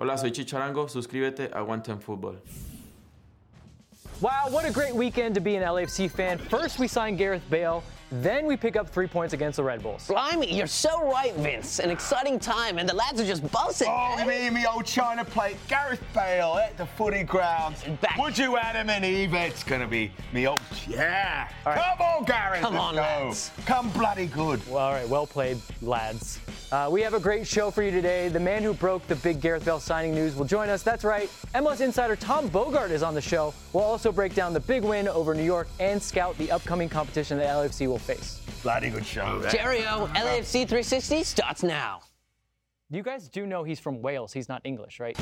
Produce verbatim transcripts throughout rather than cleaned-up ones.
Hola, soy Chicharango. Suscríbete a one ten Football. Wow, what a great weekend to be an L A F C fan. First, we signed Gareth Bale. Then we pick up three points against the Red Bulls. Blimey, you're so right, Vince. An exciting time, and the lads are just buzzing. Oh, eh? me, me old China plate. Gareth Bale at the footy grounds. Back. Would you add him in either? It's going to be me old... Yeah. Right. Come on, Gareth. Come on, go. Lads. Come bloody good. Well, all right, well played, lads. Uh, we have a great show for you today. The man who broke the big Gareth Bale signing news will join us. That's right. M L S insider Tom Bogert is on the show. We'll also break down the big win over New York and scout the upcoming competition that L A F C will face. Bloody good show. Right? Jerryo, L A F C three sixty starts now. You guys do know he's from Wales. He's not English, right?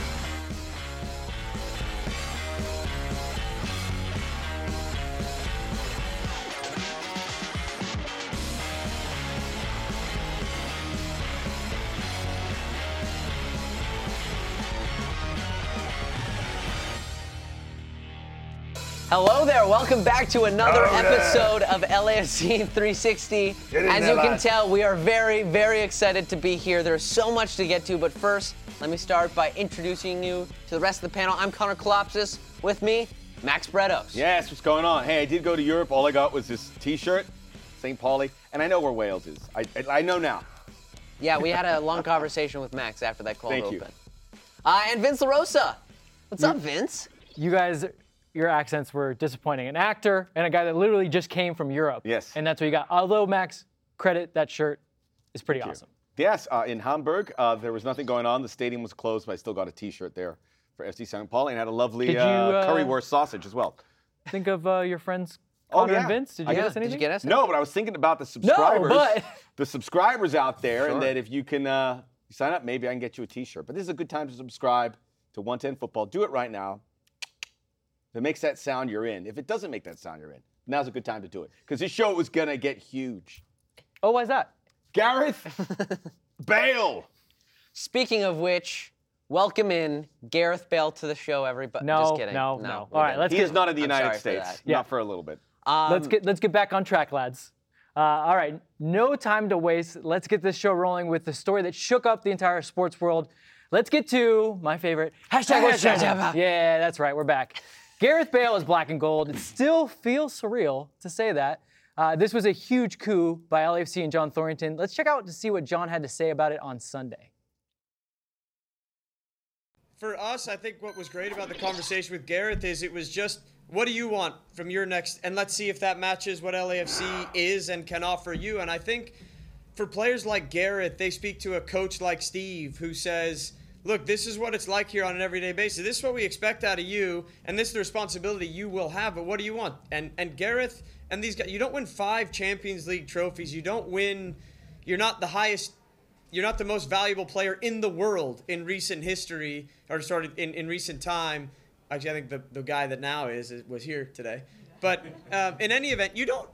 Hello there. Welcome back to another oh, yeah. episode of L A F C three sixty. As you can life. tell, we are very, very excited to be here. There's so much to get to, but first, let me start by introducing you to the rest of the panel. I'm Connor Kolopsis. With me, Max Bretos. Yes, what's going on? Hey, I did go to Europe. All I got was this T-shirt, Saint Pauli, and I know where Wales is. I, I, I know now. Yeah, we had a long conversation with Max after that cold Thank open. Thank you. Uh, and Vince LaRosa. What's you, up, Vince? You guys... Your accents were disappointing. An actor and a guy that literally just came from Europe. Yes. And that's what you got. Although, Max, credit, that shirt is pretty Thank awesome. You. Yes, uh, in Hamburg, uh, there was nothing going on. The stadium was closed, but I still got a T-shirt there for F C Saint Pauli and had a lovely you, uh, currywurst sausage as well. Think of uh, your friends Connor oh, yeah. and Vince. Did you I get us anything? Did you get us anything? No, but I was thinking about the subscribers. No, but... The subscribers out there, sure. and that if you can uh, sign up, maybe I can get you a T-shirt. But this is a good time to subscribe to one ten Football. Do it right now. If it makes that sound, you're in. If it doesn't make that sound, you're in. Now's a good time to do it. Because this show is going to get huge. Oh, why's that? Gareth Bale! Speaking of which, welcome in Gareth Bale to the show, everybody. No, Just kidding. no, no. no. All right, let's he get, is not in the I'm United States. For yeah. Not for a little bit. Um, let's get let's get back on track, lads. Uh, all right, no time to waste. Let's get this show rolling with the story that shook up the entire sports world. Let's get to my favorite. Hashtag what's up. Yeah, that's right. We're back. Gareth Bale is black and gold. It still feels surreal to say that. Uh, this was a huge coup by L A F C and John Thorrington. Let's check out to see what John had to say about it on Sunday. For us, I think what was great about the conversation with Gareth is it was just, what do you want from your next? And let's see if that matches what L A F C is and can offer you. And I think for players like Gareth, they speak to a coach like Steve who says, look, this is what it's like here on an everyday basis. This is what we expect out of you, and this is the responsibility you will have, but what do you want? And and Gareth and these guys, you don't win five Champions League trophies. You don't win, you're not the highest, you're not the most valuable player in the world in recent history, or started in, in recent time. Actually, I think the, the guy that now is, is was here today. But um, in any event, you don't,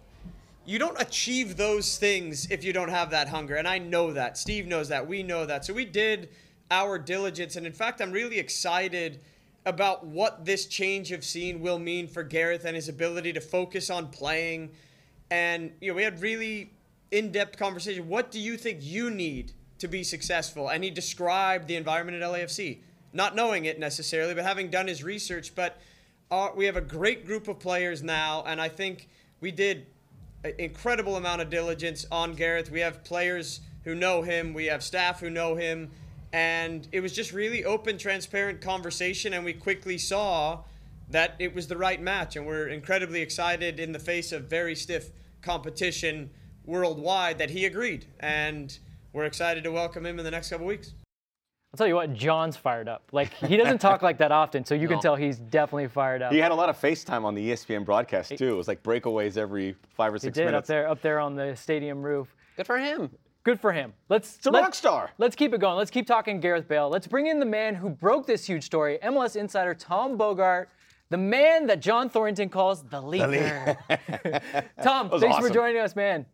you don't achieve those things if you don't have that hunger, and I know that. Steve knows that. We know that. So we did our diligence, and in fact, I'm really excited about what this change of scene will mean for Gareth and his ability to focus on playing. And you know, we had really in-depth conversation. What do you think you need to be successful? And he described the environment at L A F C, not knowing it necessarily, but having done his research. But our, we have a great group of players now, and I think we did an incredible amount of diligence on Gareth. We have players who know him, we have staff who know him. And it was just really open, transparent conversation, and we quickly saw that it was the right match. And we're incredibly excited in the face of very stiff competition worldwide that he agreed. And we're excited to welcome him in the next couple weeks. I'll tell you what, John's fired up. Like, he doesn't talk like that often, so you no. can tell he's definitely fired up. He had a lot of FaceTime on the E S P N broadcast, too. It was like breakaways every five or six minutes. He did, up there, up there on the stadium roof. Good for him. Good for him. Let's, it's a let's, rock star. Let's keep it going. Let's keep talking Gareth Bale. Let's bring in the man who broke this huge story, M L S insider Tom Bogert, the man that John Thorrington calls the leaker. The leaker. Tom, thanks awesome. for joining us, man.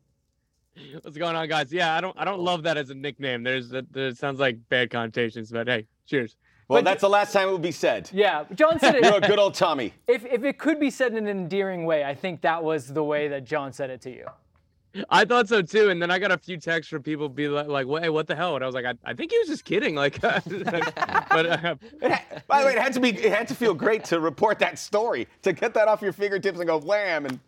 What's going on, guys? Yeah, I don't I don't love that as a nickname. There's a, There sounds like bad connotations, but hey, cheers. Well, but that's the last time it will be said. Yeah, John said it. You're a good old Tommy. If, if it could be said in an endearing way, I think that was the way that John said it to you. I thought so too, and then I got a few texts from people be like, "Like, hey, what the hell?" And I was like, "I, I think he was just kidding." Like, but uh, by the way, it had to be, it had to feel great to report that story, to get that off your fingertips and go wham. And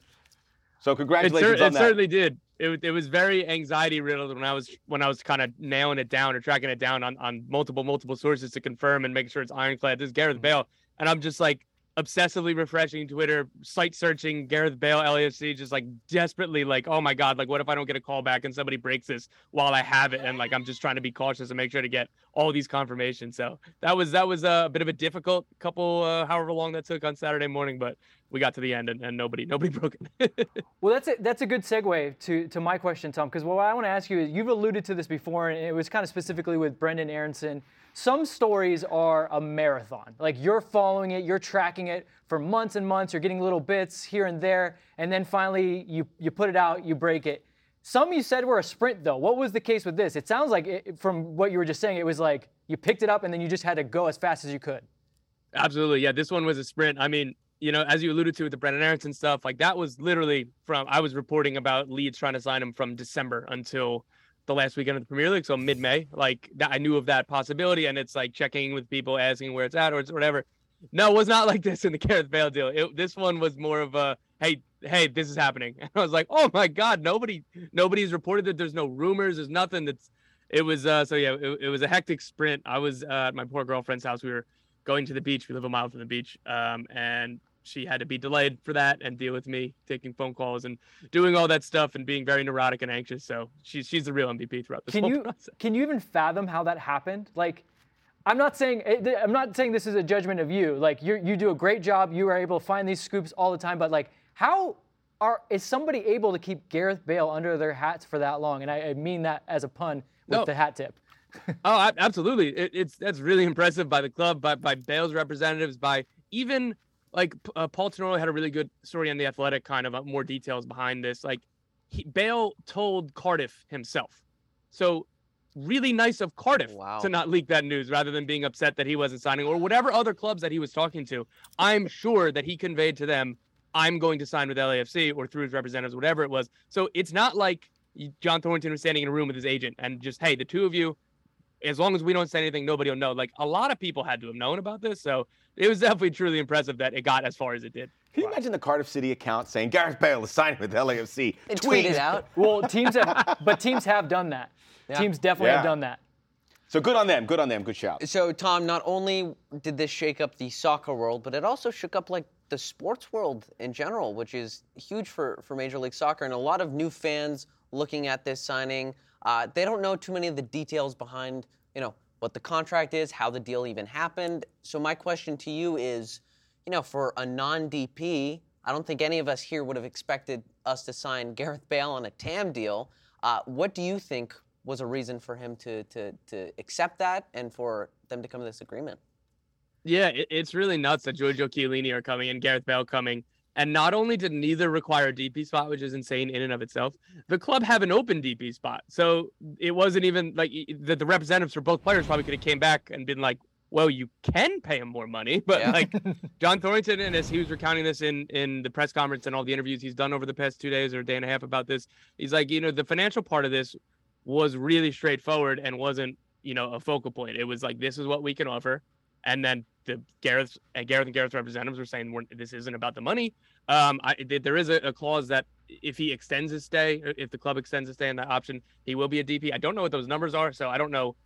so, congratulations cer- on that. It certainly did. It it was very anxiety riddled when I was when I was kind of nailing it down or tracking it down on on multiple multiple sources to confirm and make sure it's ironclad. This is Gareth Bale, and I'm just like, obsessively refreshing Twitter, site searching Gareth Bale L A F C, just like desperately like, oh my god, like what if I don't get a call back and somebody breaks this while I have it, and like I'm just trying to be cautious and make sure to get all these confirmations. So that was that was a bit of a difficult couple, uh, however long that took on Saturday morning, but we got to the end and, and nobody nobody broke it. Well, that's a, that's a good segue to to my question, Tom, because what I want to ask you is, you've alluded to this before, and it was kind of specifically with Brenden Aaronson. Some stories are a marathon. Like, you're following it, you're tracking it for months and months, you're getting little bits here and there, and then finally you you put it out, you break it. Some you said were a sprint, though. What was the case with this? It sounds like, it, from what you were just saying, it was like you picked it up and then you just had to go as fast as you could. Absolutely, yeah. This one was a sprint. I mean, you know, as you alluded to with the Brenden Aaronson stuff, like that was literally from, I was reporting about Leeds trying to sign him from December until the last weekend of the Premier League, so mid-May, like that, I knew of that possibility, and it's like checking with people, asking where it's at or it's whatever. No, it was not like this in the Gareth Bale deal. It, this one was more of a hey, hey, this is happening. And I was like, oh my god, nobody, nobody's reported that. There's no rumors. There's nothing. That's it was. Uh, so yeah, it, it was a hectic sprint. I was uh, at my poor girlfriend's house. We were going to the beach. We live a mile from the beach, um, and she had to be delayed for that and deal with me taking phone calls and doing all that stuff and being very neurotic and anxious. So she's she's the real M V P throughout this can whole you, process. Can you even fathom how that happened? Like, I'm not saying I'm not saying this is a judgment of you. Like, you you do a great job. You are able to find these scoops all the time. But like, how are is somebody able to keep Gareth Bale under their hats for that long? And I, I mean that as a pun with no. the hat tip. Oh, absolutely. It, it's that's really impressive by the club, by by Bale's representatives, by even. Like, uh, Paul Tenoro had a really good story on The Athletic, kind of uh, more details behind this. Like, he, Bale told Cardiff himself. So, really nice of Cardiff wow. to not leak that news rather than being upset that he wasn't signing or whatever other clubs that he was talking to. I'm sure that he conveyed to them, I'm going to sign with L A F C or through his representatives, whatever it was. So, it's not like John Thorrington was standing in a room with his agent and just, hey, the two of you, as long as we don't say anything, nobody will know. Like, a lot of people had to have known about this. So, it was definitely truly impressive that it got as far as it did. Can you wow. imagine the Cardiff City account saying Gareth Bale is signing with L A F C? It Tweet. tweeted out. Well, teams have, but teams have done that. Yeah. Teams definitely yeah. have done that. So good on them. Good on them. Good shout. So Tom, not only did this shake up the soccer world, but it also shook up like the sports world in general, which is huge for for Major League Soccer, and a lot of new fans looking at this signing. Uh, they don't know too many of the details behind, you know, what the contract is, how the deal even happened. So my question to you is, you know, for a non-D P, I don't think any of us here would have expected us to sign Gareth Bale on a T A M deal. Uh, what do you think was a reason for him to to to accept that and for them to come to this agreement? Yeah, it, it's really nuts that Giorgio Chiellini are coming and Gareth Bale coming. And not only did neither require a D P spot, which is insane in and of itself, the club have an open D P spot. So it wasn't even like the, the representatives for both players probably could have came back and been like, well, you can pay him more money. But yeah. like John Thorrington, and as he was recounting this in, in the press conference and all the interviews he's done over the past two days or a day and a half about this, he's like, you know, the financial part of this was really straightforward and wasn't, you know, a focal point. It was like, this is what we can offer. And then the Gareth and Gareth and Gareth's representatives were saying, we're, this isn't about the money. Um, I, there is a, a clause that if he extends his stay, if the club extends his stay in that option, he will be a D P. I don't know what those numbers are, so I don't know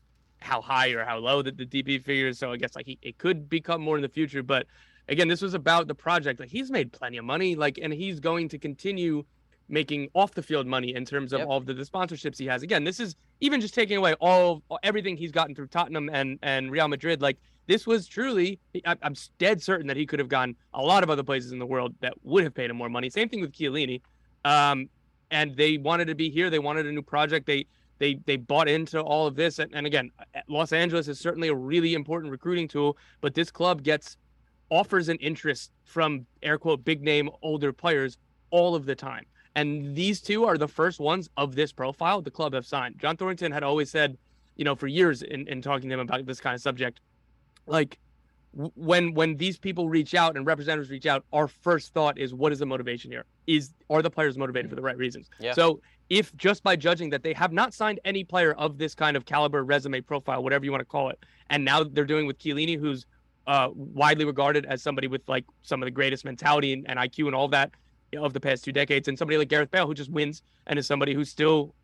how high or how low the, the D P figure is. So I guess like he, it could become more in the future. But again, this was about the project. Like he's made plenty of money, like, and he's going to continue making off the field money in terms of yep. all of the, the sponsorships he has. Again, this is even just taking away all everything he's gotten through Tottenham and and Real Madrid. Like. This was truly, I'm dead certain that he could have gone a lot of other places in the world that would have paid him more money. Same thing with Chiellini. Um, and they wanted to be here. They wanted a new project. They they they bought into all of this. And, and again, Los Angeles is certainly a really important recruiting tool, but this club gets offers and interest from, air quote, big name older players all of the time. And these two are the first ones of this profile the club have signed. John Thorrington had always said, you know, for years in, in talking to him about this kind of subject, like when when these people reach out and representatives reach out, our first thought is, what is the motivation here? Is are the players motivated for the right reasons? Yeah. So if just by judging that they have not signed any player of this kind of caliber, resume, profile, whatever you want to call it. And now they're doing with Chiellini, who's uh, widely regarded as somebody with like some of the greatest mentality and, and I Q and all that of the past two decades. And somebody like Gareth Bale, who just wins and is somebody who's still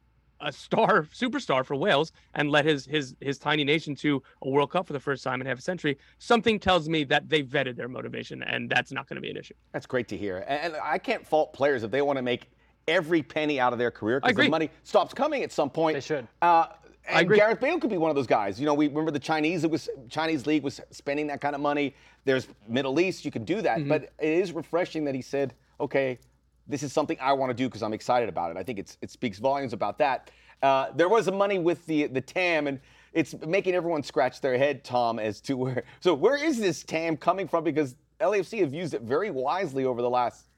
a star, superstar for Wales, and led his his his tiny nation to a World Cup for the first time in half a century. Something tells me that they vetted their motivation, and that's not going to be an issue. That's great to hear. And I can't fault players if they want to make every penny out of their career, because the money stops coming at some point. They should. Uh, and I agree. Gareth Bale could be one of those guys. You know, we remember the Chinese, it was Chinese League was spending that kind of money. There's Middle East, you can do that. Mm-hmm. But it is refreshing that he said, okay, this is something I want to do because I'm excited about it. I think it's, it speaks volumes about that. Uh, there was the money with the the T A M, and it's making everyone scratch their head, Tom, as to where. So where is this T A M coming from? Because L A F C have used it very wisely over the last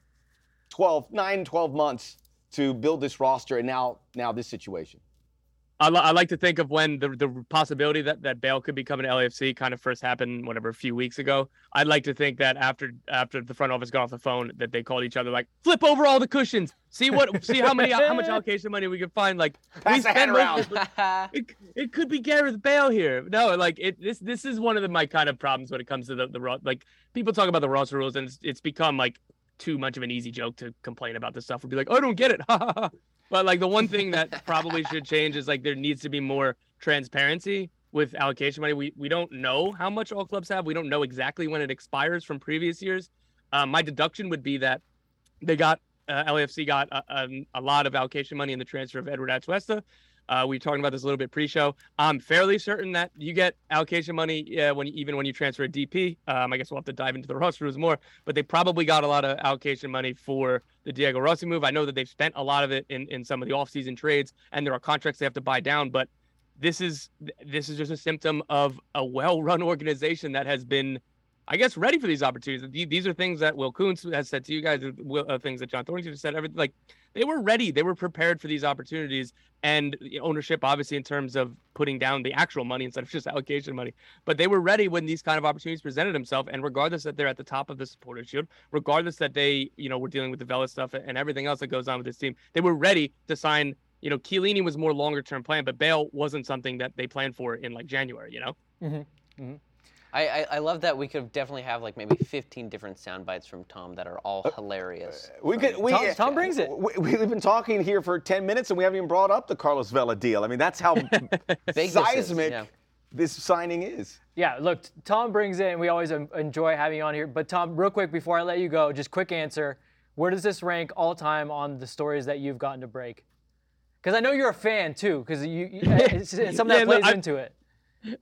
twelve, nine, twelve months to build this roster, and now now this situation. I, li- I like to think of when the, the possibility that, that Bale could be coming to L A F C kind of first happened, whatever, a few weeks ago. I'd like to think that after after the front office got off the phone, that they called each other like, flip over all the cushions, see what, see how many how much allocation money we could find. Like, pass the hand around. it, it could be Gareth Bale here. No, like it. This this is one of the, my kind of problems when it comes to the the like people talk about the roster rules, and it's, it's become like too much of an easy joke to complain about this stuff. We'd be like, oh, I don't get it. But, like, the one thing that probably should change is, like, there needs to be more transparency with allocation money. We we don't know how much all clubs have. We don't know exactly when it expires from previous years. Um, my deduction would be that they got uh, – L A F C got a, a, a lot of allocation money in the transfer of Edward Atuesta. Uh, we were talking about this a little bit pre-show. I'm fairly certain that you get allocation money uh, when you, even when you transfer a D P. Um, I guess we'll have to dive into the roster rules more, but they probably got a lot of allocation money for the Diego Rossi move. I know that they've spent a lot of it in, in some of the off-season trades, and there are contracts they have to buy down, but this is this is just a symptom of a well-run organization that has been, I guess, ready for these opportunities. These are things that Will Kuntz has said to you guys, uh, things that John Thorrington has said. Everything, like, they were ready. They were prepared for these opportunities. And ownership, obviously, in terms of putting down the actual money instead of just allocation money. But they were ready when these kind of opportunities presented themselves. And regardless that they're at the top of the supporter shield, regardless that they, you know, were dealing with the Vela stuff and everything else that goes on with this team, they were ready to sign. You know, Chiellini was more longer-term plan, but Bale wasn't something that they planned for in, like, January, you know? Mm-hmm. Mm-hmm. I, I love that we could definitely have like maybe fifteen different sound bites from Tom that are all hilarious. We could. We, Tom, Tom brings it. We, we've been talking here for ten minutes and we haven't even brought up the Carlos Vela deal. I mean, that's how seismic yeah. this signing is. Yeah, look, Tom brings it, and we always enjoy having you on here. But Tom, real quick before I let you go, just quick answer. Where does this rank all time on the stories that you've gotten to break? Because I know you're a fan too, because you, you it's, it's something yeah, that plays no, I, into it.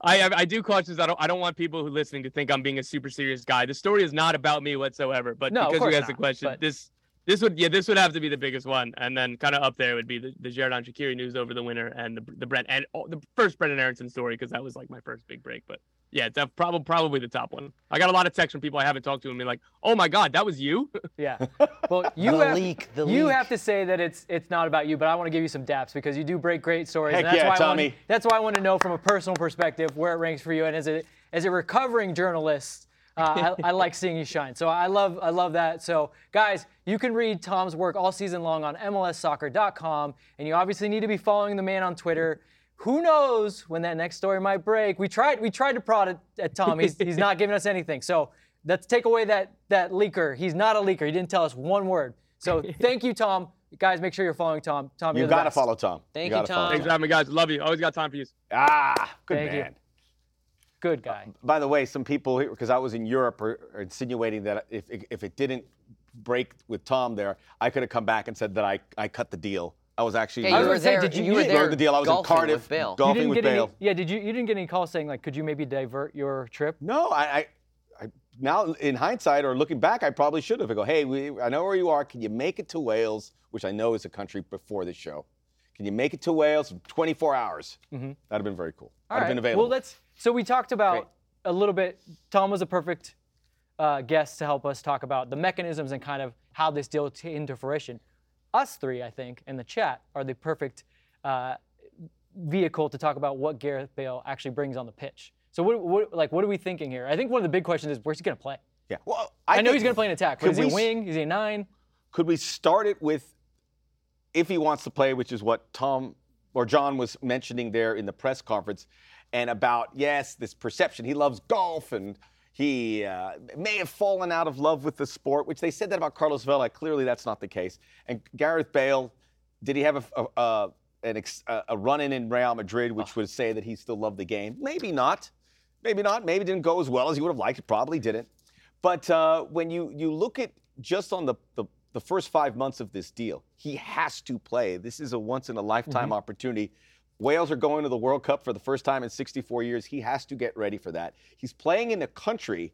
I I do cautions. I don't. I don't want people who listening to think I'm being a super serious guy. The story is not about me whatsoever. But no, because you asked the question, but... this this would yeah this would have to be the biggest one. And then kind of up there would be the, the Xherdan Shaqiri news over the winter and the the Brent and oh, the first Brenden Aaronson story, because that was like my first big break. But yeah, it's probably probably the top one. I got a lot of texts from people I haven't talked to and be like, oh my God, that was you. Yeah. Well, you the have, leak, the you leak. have to say that it's it's not about you, but I want to give you some daps because you do break great stories. Heck and that's yeah, why Tommy. I want, that's why I want to know from a personal perspective where it ranks for you. And as a as a recovering journalist, uh, I, I like seeing you shine. So I love I love that. So guys, you can read Tom's work all season long on M L S soccer dot com, and you obviously need to be following the man on Twitter. Who knows when that next story might break? We tried. We tried to prod at, at Tom. He's he's not giving us anything. So let's take away that that leaker. He's not a leaker. He didn't tell us one word. So thank you, Tom. Guys, make sure you're following Tom. Tom, you gotta follow Tom. Thank you, you Tom. Thanks for having me, guys. Love you. Always got time for you. Ah, good thank man. You. Good guy. Uh, by the way, some people, because I was in Europe, are, are insinuating that if if it didn't break with Tom there, I could have come back and said that I I cut the deal. I was actually. Yeah, you, I was were saying, there, did you, you, you were there. The deal. I was in Cardiff, with Bale. golfing with Bale. Any, yeah, did you? You didn't get any calls saying like, could you maybe divert your trip? No, I, I, I now in hindsight or looking back, I probably should have. I go, hey, we, I know where you are. Can you make it to Wales, which I know is a country before this show? Can you make it to Wales in twenty-four hours? Mm-hmm. That'd have been very cool. All I'd right. have been available. Well, let's. So we talked about Great. a little bit. Tom was a perfect uh, guest to help us talk about the mechanisms and kind of how this deal came into fruition. Us three, I think, in the chat are the perfect uh, vehicle to talk about what Gareth Bale actually brings on the pitch. So, what, what, like, what are we thinking here? I think one of the big questions is where's he going to play? Yeah, well, I, I know he's going to play an attack. Is he a wing? Is he a nine? Could we start it with if he wants to play, which is what Tom or John was mentioning there in the press conference, and about, yes, this perception. He loves golf, and he uh, may have fallen out of love with the sport, which they said that about Carlos Vela. Clearly, that's not the case. And Gareth Bale, did he have a... a, a An ex, uh, a run-in in Real Madrid, which would say that he still loved the game. Maybe not. Maybe not. Maybe it didn't go as well as he would have liked. It probably didn't. But uh, when you, you look at just on the, the, the first five months of this deal, he has to play. This is a once-in-a-lifetime mm-hmm. opportunity. Wales are going to the World Cup for the first time in sixty-four years. He has to get ready for that. He's playing in a country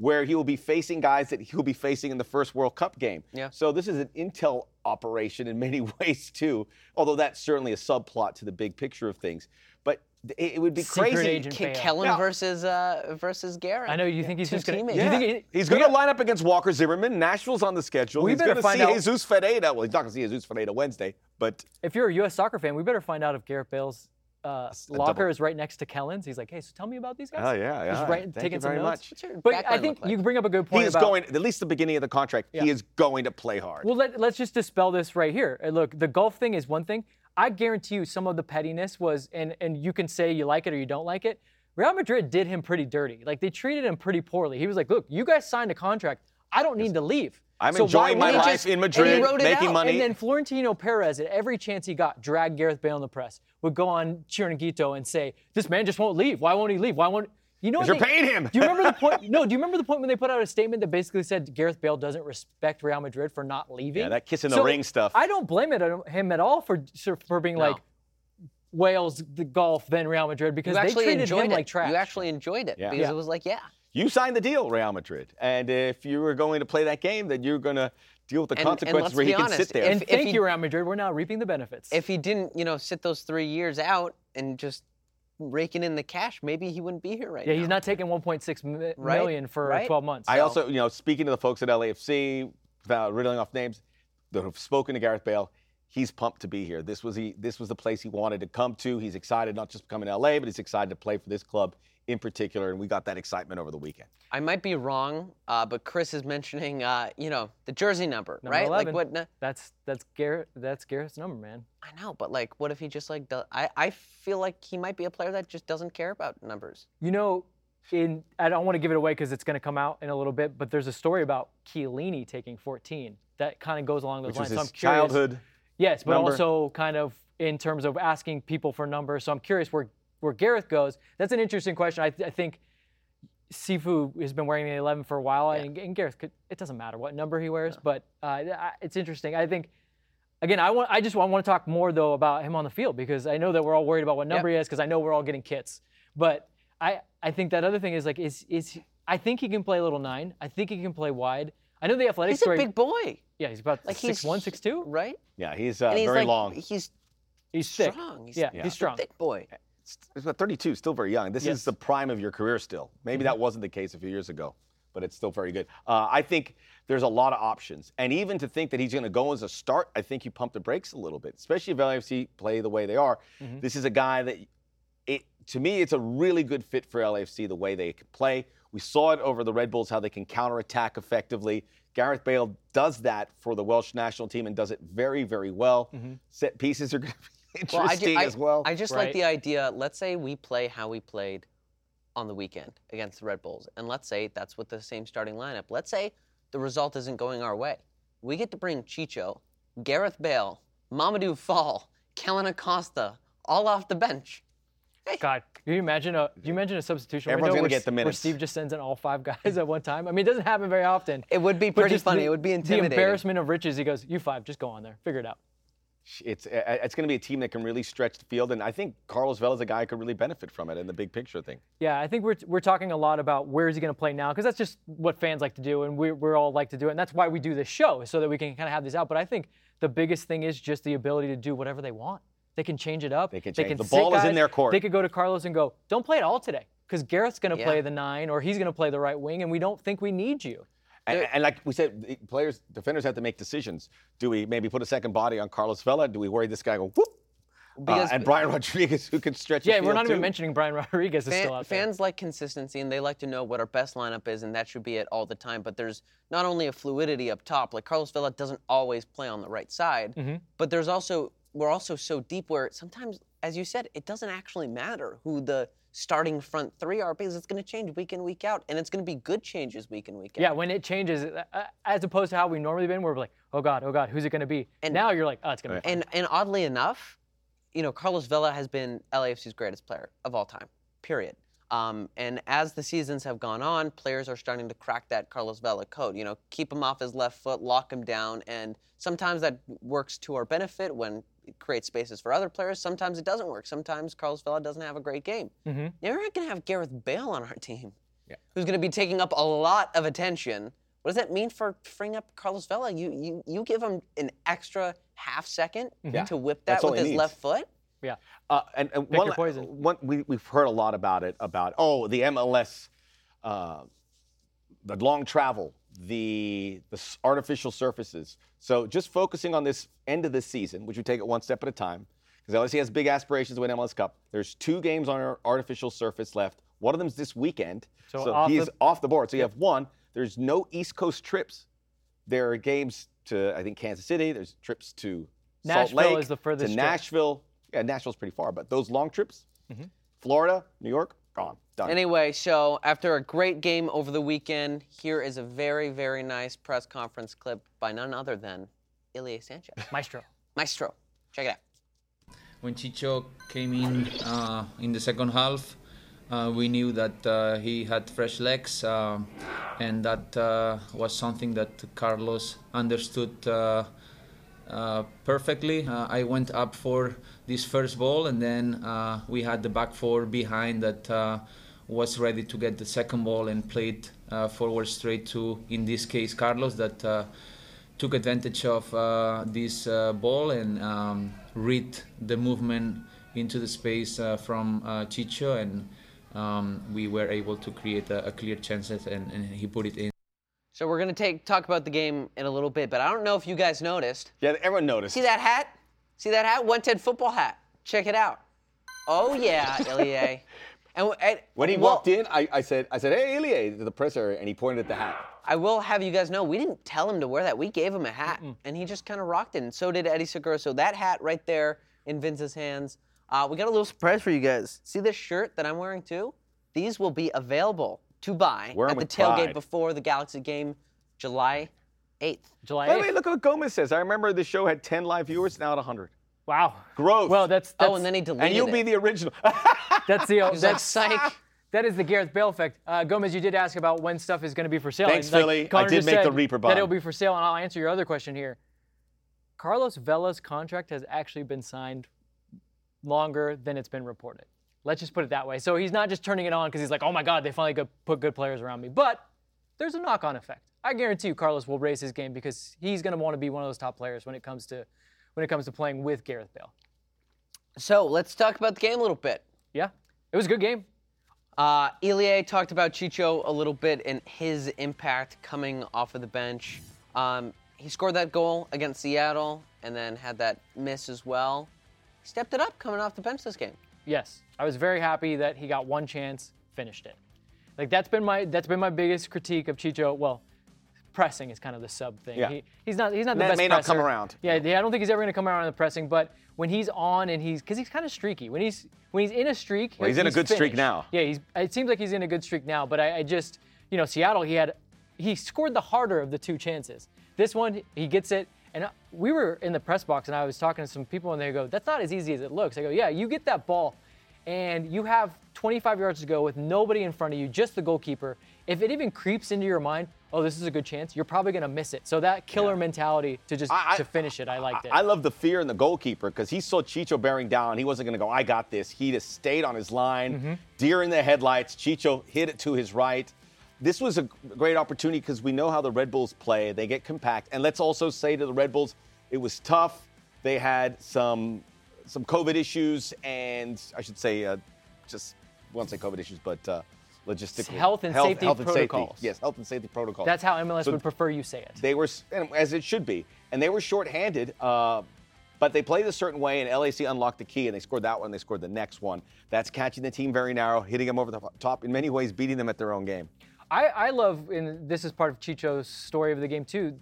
where he will be facing guys that he'll be facing in the first World Cup game. Yeah. So this is an intel operation in many ways, too, although that's certainly a subplot to the big picture of things. But it, it would be Secret crazy. K- Kellen now, versus uh, versus Garrett. I know, you think yeah, he's just going to... Yeah. He, he's going to line up against Walker Zimmerman. Nashville's on the schedule. We he's going to see out. Jesus Ferreira. Well, he's not going to see Jesus Ferreira Wednesday, but... If you're a U S soccer fan, we better find out if Gareth Bale's Uh, locker double. is right next to Kellen's. He's like, hey, so tell me about these guys. Oh, yeah, yeah. He's right, Thank taking you some very notes. Much. But I think like? you bring up a good point. He's going, at least the beginning of the contract, yeah. he is going to play hard. Well, let, let's just dispel this right here. Look, the golf thing is one thing. I guarantee you some of the pettiness was, and, and you can say you like it or you don't like it. Real Madrid did him pretty dirty. Like, they treated him pretty poorly. He was like, look, you guys signed a contract. I don't need to leave. I'm so enjoying my life just, in Madrid, making out. money. And then Florentino Perez, at every chance he got, dragged Gareth Bale in the press, would go on Chiringuito and say, this man just won't leave. Why won't he leave? Why won't... You know, you're paying him. Do you remember the point? No, do you remember the point when they put out a statement that basically said Gareth Bale doesn't respect Real Madrid for not leaving? Yeah, that kiss in the so ring stuff. I don't blame it on him at all for, for being no. like, Wales, the golf, then Real Madrid, because you they treated him it. like trash. You actually enjoyed it, yeah. because yeah. it was like, yeah. You signed the deal, Real Madrid. And if you were going to play that game, then you're going to deal with the and, consequences and where he honest, can sit there. And if, thank if he, you, Real Madrid. We're now reaping the benefits. If he didn't, you know, sit those three years out and just raking in the cash, maybe he wouldn't be here right yeah, now. Yeah, he's not taking one point six right? million for right? twelve months. So. I also, you know, speaking to the folks at L A F C, without riddling off names, that have spoken to Gareth Bale, he's pumped to be here. This was he. This was the place he wanted to come to. He's excited not just to come in L A, but he's excited to play for this club in particular, and we got that excitement over the weekend. I might be wrong, uh, but Chris is mentioning, uh, you know, the jersey number, number right? eleven. Like what? Na- that's that's Garrett. That's Garrett's number, man. I know, but like, what if he just like? Do- I I feel like he might be a player that just doesn't care about numbers. You know, in I don't want to give it away because it's going to come out in a little bit, but there's a story about Chiellini taking fourteen that kind of goes along those Which lines. Which is his so childhood. Yes, but number. also kind of in terms of asking people for numbers. So I'm curious where. Where Gareth goes, that's an interesting question. I, th- I think Sifu has been wearing the eleven for a while, yeah. and, and Gareth, could, it doesn't matter what number he wears, no. but uh, it's interesting. I think, again, I want, I just want, want to talk more, though, about him on the field, because I know that we're all worried about what number yep. he is, because I know we're all getting kits. But I, I think that other thing is, like, is is I think he can play little nine. I think he can play wide. I know the athletic He's story, a big boy. Yeah, he's about like six one, six two. Right? Yeah, he's uh, very he's like, long. He's, he's thick. strong. He's, yeah, yeah, he's strong. Thick boy. It's about thirty-two, still very young. This yes. is the prime of your career still. Maybe that wasn't the case a few years ago, but it's still very good. Uh, I think there's a lot of options. And even to think that he's going to go as a start, I think you pump the brakes a little bit, especially if L A F C play the way they are. Mm-hmm. This is a guy that, it to me, it's a really good fit for L A F C, the way they can play. We saw it over the Red Bulls, how they can counterattack effectively. Gareth Bale does that for the Welsh national team and does it very, very well. Mm-hmm. Set pieces are going to be interesting well, I, I, as well. I just right. like the idea, let's say we play how we played on the weekend against the Red Bulls, and let's say that's with the same starting lineup. Let's say the result isn't going our way. We get to bring Chicho, Gareth Bale, Mamadou Fall, Kellen Acosta, all off the bench. Hey. God, can you imagine a, you imagine a substitution Everyone's window gonna where, get the minutes. where Steve just sends in all five guys at one time? I mean, it doesn't happen very often. It would be pretty funny. The, it would be intimidating. The embarrassment of riches, he goes, you five, just go on there. Figure it out. It's it's going to be a team that can really stretch the field, and I think Carlos Vela is a guy who could really benefit from it in the big picture thing. Yeah, I think we're we're talking a lot about where is he going to play now, because that's just what fans like to do, and we we're all like to do it, and that's why we do this show, so that we can kind of have this out. But I think the biggest thing is just the ability to do whatever they want. They can change it up. They can change. They can the ball guys. is in their court. They could go to Carlos and go, don't play at all today, because Gareth's going to yeah. play the nine, or he's going to play the right wing, and we don't think we need you. And, and like we said, players, defenders have to make decisions. Do we maybe put a second body on Carlos Vela? Do we worry this guy go, whoop? Because, uh, and Brian Rodriguez, who can stretch the field. Yeah, we're not too. even mentioning Brian Rodriguez is Fan, still out fans there. Fans like consistency, and they like to know what our best lineup is, and that should be it all the time. But there's not only a fluidity up top, like Carlos Vela doesn't always play on the right side, mm-hmm. but there's also, we're also so deep where sometimes, as you said, it doesn't actually matter who the starting front three are, because it's going to change week in, week out, and it's going to be good changes week in, week out. Yeah, when it changes, as opposed to how we normally been, we're like, oh God, oh God, who's it going to be? And now you're like, oh, it's going to be. And and oddly enough, you know, Carlos Vela has been L A F C's greatest player of all time, period. Um, and as the seasons have gone on, players are starting to crack that Carlos Vela code. You know, keep him off his left foot, lock him down, and sometimes that works to our benefit when it creates spaces for other players. Sometimes it doesn't work. Sometimes Carlos Vela doesn't have a great game. Mm-hmm. Now we're not going to have Gareth Bale on our team, yeah. who's going to be taking up a lot of attention. What does that mean for freeing up Carlos Vela? You you you give him an extra half second yeah. to whip that That's with his needs. left foot? Yeah. Uh, and and one, one, we, we've heard a lot about it, about, oh, the M L S, uh, the long travel, the, the artificial surfaces. So just focusing on this end of this season, which we take it one step at a time, because L A F C has big aspirations to win M L S Cup. There's two games on our artificial surface left. One of them's this weekend. So, so off he's the... off the board. So you have one. There's no East Coast trips. There are games to, I think, Kansas City. There's trips to Nashville Salt Lake, is the furthest to Nashville. Trip. Yeah, Nashville's pretty far, but those long trips, mm-hmm. Florida, New York, gone, done. Anyway, so after a great game over the weekend, here is a very, very nice press conference clip by none other than Ilya Sanchez. Maestro. Maestro. Check it out. When Chicho came in uh, in the second half, uh, we knew that uh, he had fresh legs, uh, and that uh, was something that Carlos understood uh, Uh, perfectly. Uh, I went up for this first ball, and then uh, we had the back four behind that uh, was ready to get the second ball and played uh, forward straight to, in this case, Carlos, that uh, took advantage of uh, this uh, ball and um, read the movement into the space uh, from uh, Chicho, and um, we were able to create a, a clear chance, and, and he put it in. So we're going to take talk about the game in a little bit, but I don't know if you guys noticed. Yeah, everyone noticed. See that hat? See that hat? one ten Football hat. Check it out. Oh, yeah, Ilya. And, and When he well, walked in, I, I said, I said, hey, Ilya, to the presser, and he pointed at the hat. I will have you guys know, we didn't tell him to wear that. We gave him a hat, Mm-mm. and he just kind of rocked it, and so did Eddie Segura. So that hat right there in Vince's hands. Uh, we got a little surprise for you guys. See this shirt that I'm wearing, too? These will be available to buy We're at the tailgate pride. before the Galaxy game, July eighth. July eighth. Wait, wait, look what Gomez says. I remember the show had ten live viewers, now at one hundred. Wow. Growth. Well, that's, that's... Oh, and then he deleted it. And you'll it. be the original. That's the... That's like, psych. That is the Gareth Bale effect. Uh, Gomez, you did ask about when stuff is going to be for sale. Thanks, Philly. Like, I did make the Reaper bomb. That it'll be for sale, and I'll answer your other question here. Carlos Vela's contract has actually been signed longer than it's been reported. Let's just put it that way. So he's not just turning it on because he's like, oh my God, they finally go put good players around me. But there's a knock-on effect. I guarantee you Carlos will raise his game because he's going to want to be one of those top players when it comes to when it comes to playing with Gareth Bale. So let's talk about the game a little bit. Yeah, it was a good game. Uh, Ilya talked about Chicho a little bit and his impact coming off of the bench. Um, he scored that goal against Seattle and then had that miss as well. He stepped it up coming off the bench this game. Yes. I was very happy that he got one chance, finished it. Like that's been my that's been my biggest critique of Chicho. Well, pressing is kind of the sub thing. Yeah. He, he's not he's not the that best. That may presser. not come around. Yeah, I don't think he's ever going to come around on the pressing. But when he's on and he's because he's kind of streaky. When he's when he's in a streak, well, he's, he's in a good finished. streak now. Yeah, he's. It seems like he's in a good streak now. But I, I just you know Seattle he had he scored the harder of the two chances. This one he gets it. And we were in the press box and I was talking to some people and they go, that's not as easy as it looks. I go, yeah, you get that ball. And you have twenty-five yards to go with nobody in front of you, just the goalkeeper. If it even creeps into your mind, oh, this is a good chance, you're probably going to miss it. So that killer yeah. mentality to just I, to finish it, I liked it. I, I love the fear in the goalkeeper because he saw Chicho bearing down. He wasn't going to go, I got this. He just stayed on his line, mm-hmm. deer in the headlights. Chicho hit it to his right. This was a great opportunity because we know how the Red Bulls play. They get compact. And let's also say to the Red Bulls, it was tough. They had some... some COVID issues and I should say, uh, just won't say COVID issues, but uh, logistical health and health, safety health and protocols. Safety. Yes, health and safety protocols. That's how M L S so would prefer you say it. They were, as it should be, and they were shorthanded. Uh, But they played a certain way, and L A F C unlocked the key, and they scored that one, they scored the next one. That's catching the team very narrow, hitting them over the top, in many ways beating them at their own game. I, I love, and this is part of Chicho's story of the game too,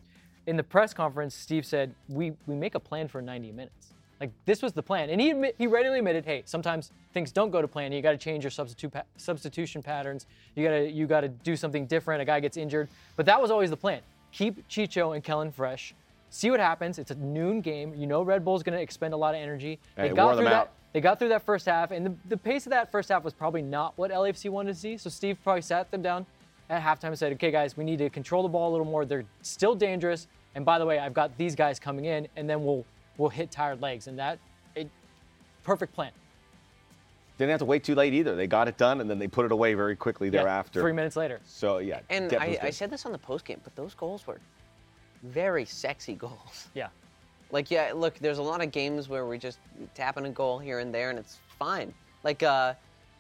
in the press conference, Steve said, we we make a plan for ninety minutes. Like, this was the plan. And he admit, he readily admitted, hey, sometimes things don't go to plan. You got to change your substitute pa- substitution patterns. You got to you got to do something different. A guy gets injured. But that was always the plan. Keep Chicho and Kellen fresh. See what happens. It's a noon game. You know Red Bull's going to expend a lot of energy. They got through that. They got through that first half. And the, the pace of that first half was probably not what L A F C wanted to see. So Steve probably sat them down at halftime and said, okay, guys, we need to control the ball a little more. They're still dangerous. And by the way, I've got these guys coming in, and then we'll we'll hit tired legs. And that, it, perfect plan. Didn't have to wait too late either. They got it done, and then they put it away very quickly yeah, thereafter. Three minutes later. So, yeah. And I, I said this on the postgame, but those goals were very sexy goals. Yeah. Like, yeah, look, there's a lot of games where we're just tapping a goal here and there, and it's fine. Like, uh...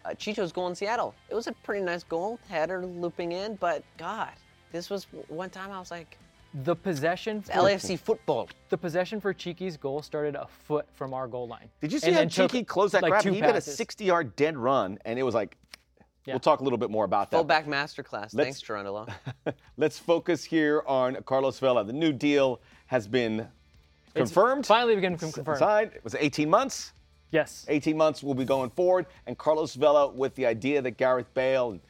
Uh, Chicho's goal in Seattle. It was a pretty nice goal, header looping in, but God, this was one time I was like, the possession for L A F C football. The possession for Chiqui's goal started a foot from our goal line. Did you see and how Chiqui closed that like grab? He passes. Did a sixty-yard dead run, and it was like, yeah. We'll talk a little bit more about that. Fullback masterclass. Let's, Thanks, Gerondolo. Let's focus here on Carlos Vela. The new deal has been it's confirmed. Finally, been confirmed. Signed. It was eighteen months. Yes. eighteen months will be going forward. And Carlos Vela, with the idea that Gareth Bale and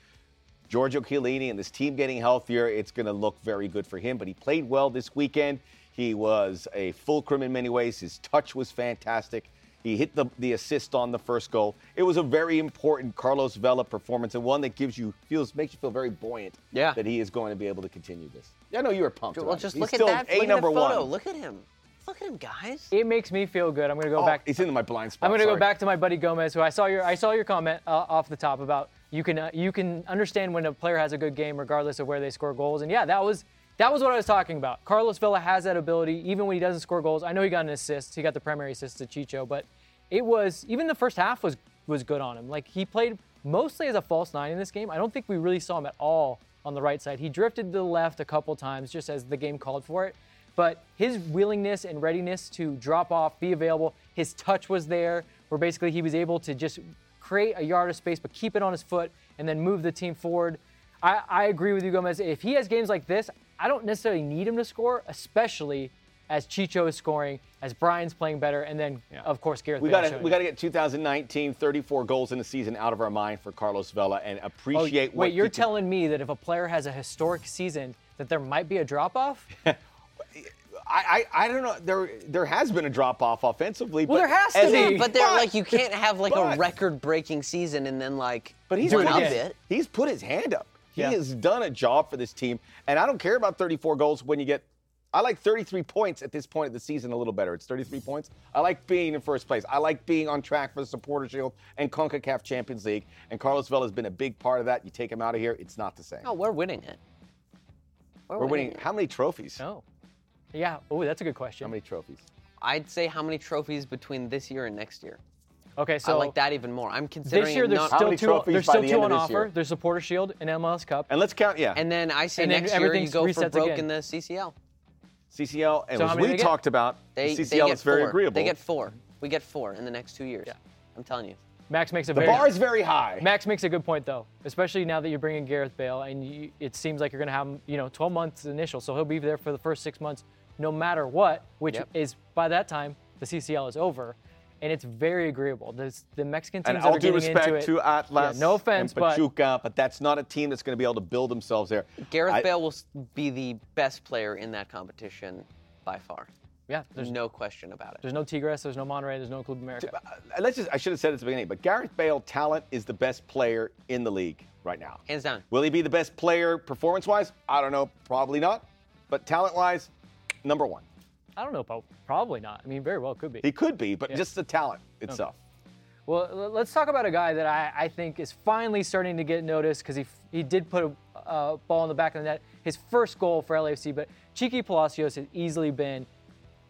Giorgio Chiellini and this team getting healthier, it's going to look very good for him. But he played well this weekend. He was a fulcrum in many ways. His touch was fantastic. He hit the, the assist on the first goal. It was a very important Carlos Vela performance, and one that gives you feels makes you feel very buoyant yeah. that he is going to be able to continue this. I know you were pumped. Well, just look at that. Look at the photo. Look at him. Look at him, guys. It makes me feel good. I'm gonna go oh, back. He's in my blind spot. I'm gonna Sorry. go back to my buddy Gomez, who I saw your I saw your comment uh, off the top about you can uh, you can understand when a player has a good game regardless of where they score goals. And yeah, that was that was what I was talking about. Carlos Vela has that ability even when he doesn't score goals. I know he got an assist. He got the primary assist to Chicho, but it was even the first half was was good on him. Like, he played mostly as a false nine in this game. I don't think we really saw him at all on the right side. He drifted to the left a couple times just as the game called for it. But his willingness and readiness to drop off, be available, his touch was there, where basically he was able to just create a yard of space but keep it on his foot and then move the team forward. I, I agree with you, Gomez. If he has games like this, I don't necessarily need him to score, especially as Chicho is scoring, as Brian's playing better, and then, yeah. of course, Gareth Bale. Gotta, we got to get two thousand nineteen thirty-four goals in the season out of our mind for Carlos Vela and appreciate oh, wait, what Wait, you're people- telling me that if a player has a historic season that there might be a drop-off? I, I I don't know. There there has been a drop-off offensively. Well, but there has to be. A, but they're but, like, you can't have, like, but, a record-breaking season and then, like, but he's put up it. it. He's put his hand up. He yeah. has done a job for this team. And I don't care about thirty-four goals when you get – I like thirty-three points at this point of the season a little better. It's thirty-three points. I like being in first place. I like being on track for the Supporters Shield and CONCACAF Champions League. And Carlos Vela has been a big part of that. You take him out of here, it's not the same. Oh, we're winning it. We're, we're winning. winning how many trophies? Oh. Yeah. Oh, that's a good question. How many trophies? I'd say how many trophies between this year and next year. Okay, so I like that even more. I'm considering this year there's not, still two. There's still two on offer. Year? There's Supporters Shield and M L S Cup. And let's count. Yeah. And then I say and next year you go for broke again. in the C C L. C C L, and so as we talked about, they, the C C L is very agreeable. They get four. We get four in the next two years. Yeah. I'm telling you. Max makes a the very, bar is very high. Max makes a good point though, especially now that you're bringing Gareth Bale, and you, it seems like you're going to have you know twelve months initial, so he'll be there for the first six months, no matter what. Which yep. is by that time the C C L is over, and it's very agreeable. There's, the Mexican teams and that all are due getting respect into it, to Atlas, yeah, no offense, and Pachuca, but, but that's not a team that's going to be able to build themselves there. Gareth I, Bale will be the best player in that competition by far. Yeah, there's no question about it. There's no Tigres, there's no Monterrey, there's no Club America. Let's just, I should have said it at the beginning, but Gareth Bale, talent, is the best player in the league right now. Hands down. Will he be the best player performance-wise? I don't know, probably not. But talent-wise, number one. I don't know, probably not. I mean, very well could be. He could be, but yeah. just the talent itself. Okay. Well, let's talk about a guy that I, I think is finally starting to get noticed because he he did put a uh, ball in the back of the net. His first goal for L A F C, but Chiqui Palacios has easily been,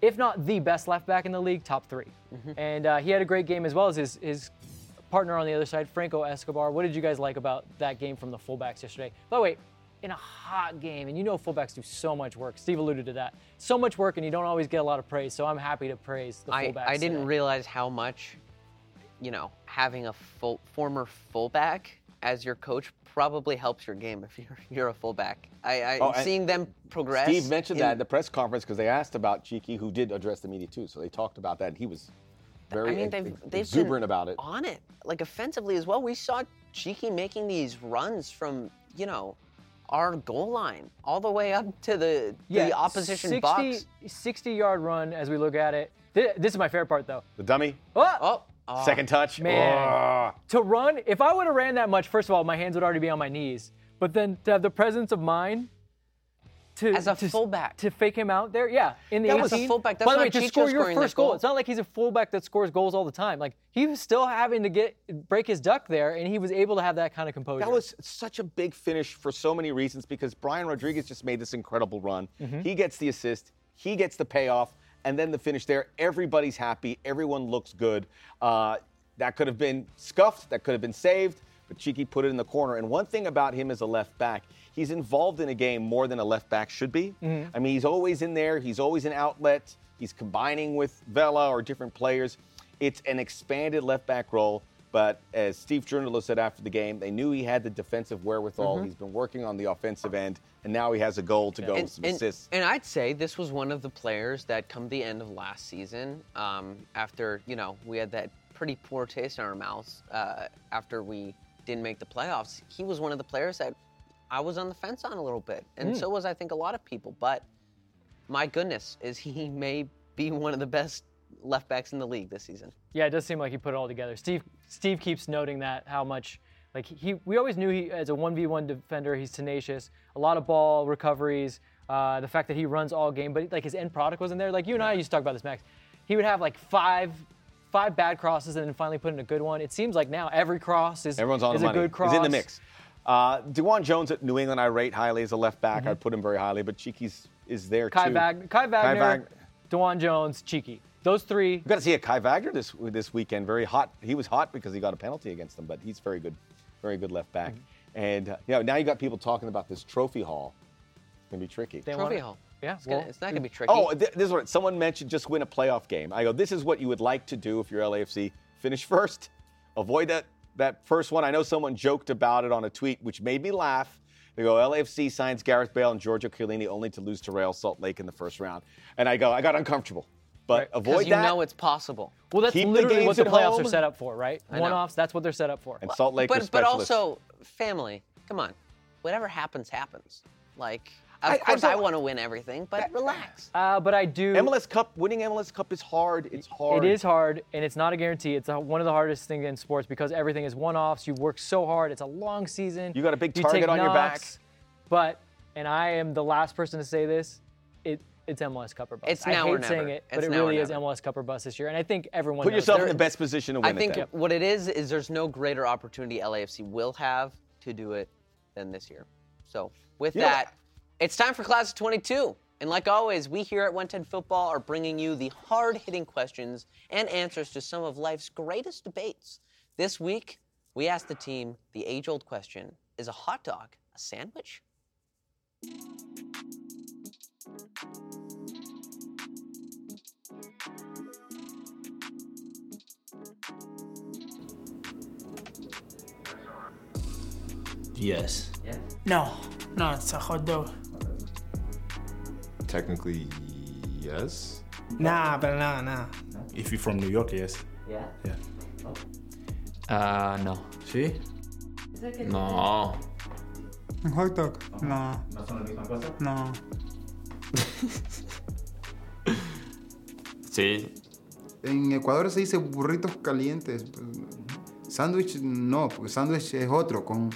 if not the best left back in the league, top three. Mm-hmm. And uh, he had a great game as well as his, his partner on the other side, Franco Escobar. What did you guys like about that game from the fullbacks yesterday? By the way, in a hot game, and you know fullbacks do so much work. Steve alluded to that. So much work, and you don't always get a lot of praise, so I'm happy to praise the fullbacks. I, I didn't today. realize how much, you know, having a full, former fullback as your coach probably helps your game if you're, you're a fullback. I, I oh, seeing them progress. Steve mentioned in, that at the press conference because they asked about Chiqui, who did address the media too, so they talked about that, and he was very I mean, they've, ex- they've exuberant about it. On it, like offensively as well. We saw Chiqui making these runs from, you know, our goal line all the way up to the, yeah, the opposition sixty, box. sixty-yard run as we look at it. This, this is my favorite part, though. The dummy. Oh! oh. oh. Second touch. Man. Oh. To run, if I would have ran that much, first of all, my hands would already be on my knees. But then to have the presence of mind to, As a to, fullback. To fake him out there, yeah. In the that eighteen. Was a fullback. That's By the way, to score your first goal. goal, it's not like he's a fullback that scores goals all the time. Like, he was still having to get break his duck there, and he was able to have that kind of composure. That was such a big finish for so many reasons because Brian Rodriguez just made this incredible run. Mm-hmm. He gets the assist. He gets the payoff. And then the finish there. Everybody's happy. Everyone looks good. Uh, that could have been scuffed. That could have been saved. But Chiqui put it in the corner. And one thing about him as a left back, he's involved in a game more than a left back should be. Mm-hmm. I mean, he's always in there. He's always an outlet. He's combining with Vela or different players. It's an expanded left back role. But as Steve Giurnolo said after the game, they knew he had the defensive wherewithal. Mm-hmm. He's been working on the offensive end, and now he has a goal to yeah. go and, with some and, assists. And I'd say this was one of the players that come the end of last season, um, after, you know, we had that pretty poor taste in our mouths uh, after we didn't make the playoffs. He was one of the players that I was on the fence on a little bit, and mm. so was I think a lot of people. But my goodness, is he may be one of the best left backs in the league this season. Yeah, it does seem like he put it all together. Steve Steve keeps noting that how much like he we always knew he as a one v one defender he's tenacious, a lot of ball recoveries, uh, the fact that he runs all game, but like his end product wasn't there. Like you and I used to talk about this, Max. He would have like five. Five bad crosses and then finally put in a good one. It seems like now every cross is, Everyone's on is the a money. Good cross. He's in the mix. Uh, DeJuan Jones at New England I rate highly as a left back. Mm-hmm. I'd put him very highly, but Chiqui's is there Kai too. Vag- Kai Wagner, Kai Wagner, DeJuan Jones, Chiqui. Those three. We've got to see a Kai Wagner this this weekend. Very hot. He was hot because he got a penalty against them, but he's very good, very good left back. Mm-hmm. And uh, you know, now you got people talking about this trophy haul. It's gonna be tricky. They trophy haul. Yeah, it's, well, gonna, it's not going to be tricky. Oh, th- this is what someone mentioned, just win a playoff game. I go, this is what you would like to do if you're L A F C. Finish first. Avoid that, that first one. I know someone joked about it on a tweet, which made me laugh. They go, L A F C signs Gareth Bale and Giorgio Chiellini only to lose to Real Salt Lake in the first round. And I go, I got uncomfortable. But right. avoid that. Because you know it's possible. Well, that's Keep literally the what the playoffs home. Are set up for, right? One-offs, that's what they're set up for. And Salt Lake but, are specialists. But also, family, come on. Whatever happens, happens. Like... Of course, I, I, I want to win everything, but that, relax. Uh, but I do. M L S Cup, winning M L S Cup is hard. It's hard. It is hard, and it's not a guarantee. It's a, one of the hardest things in sports because everything is one-offs. You work so hard. It's a long season. You got a big target you on knocks, your back. But, and I am the last person to say this, it, it's M L S Cup or bust. It's now I hate or never. saying it, but it's it really is M L S Cup or bust this year. And I think everyone Put knows yourself there, in the best position to win I it, think then. What it is is there's no greater opportunity L A F C will have to do it than this year. So, with you that... It's time for Class of twenty-two, and like always, we here at one ten Football are bringing you the hard-hitting questions and answers to some of life's greatest debates. This week, we asked the team the age-old question, is a hot dog a sandwich? Yes. Yeah. No. No, it's a hot dog. Technically, yes. Nah, but nah, nah. If you're from New York, yes. Yeah? Yeah. Oh. Uh, no. Si? No. Un hot dog? Okay. No. ¿No son la misma cosa? No. Sí. En Ecuador se dice burritos calientes. Sándwich, no. Sándwich es otro, con,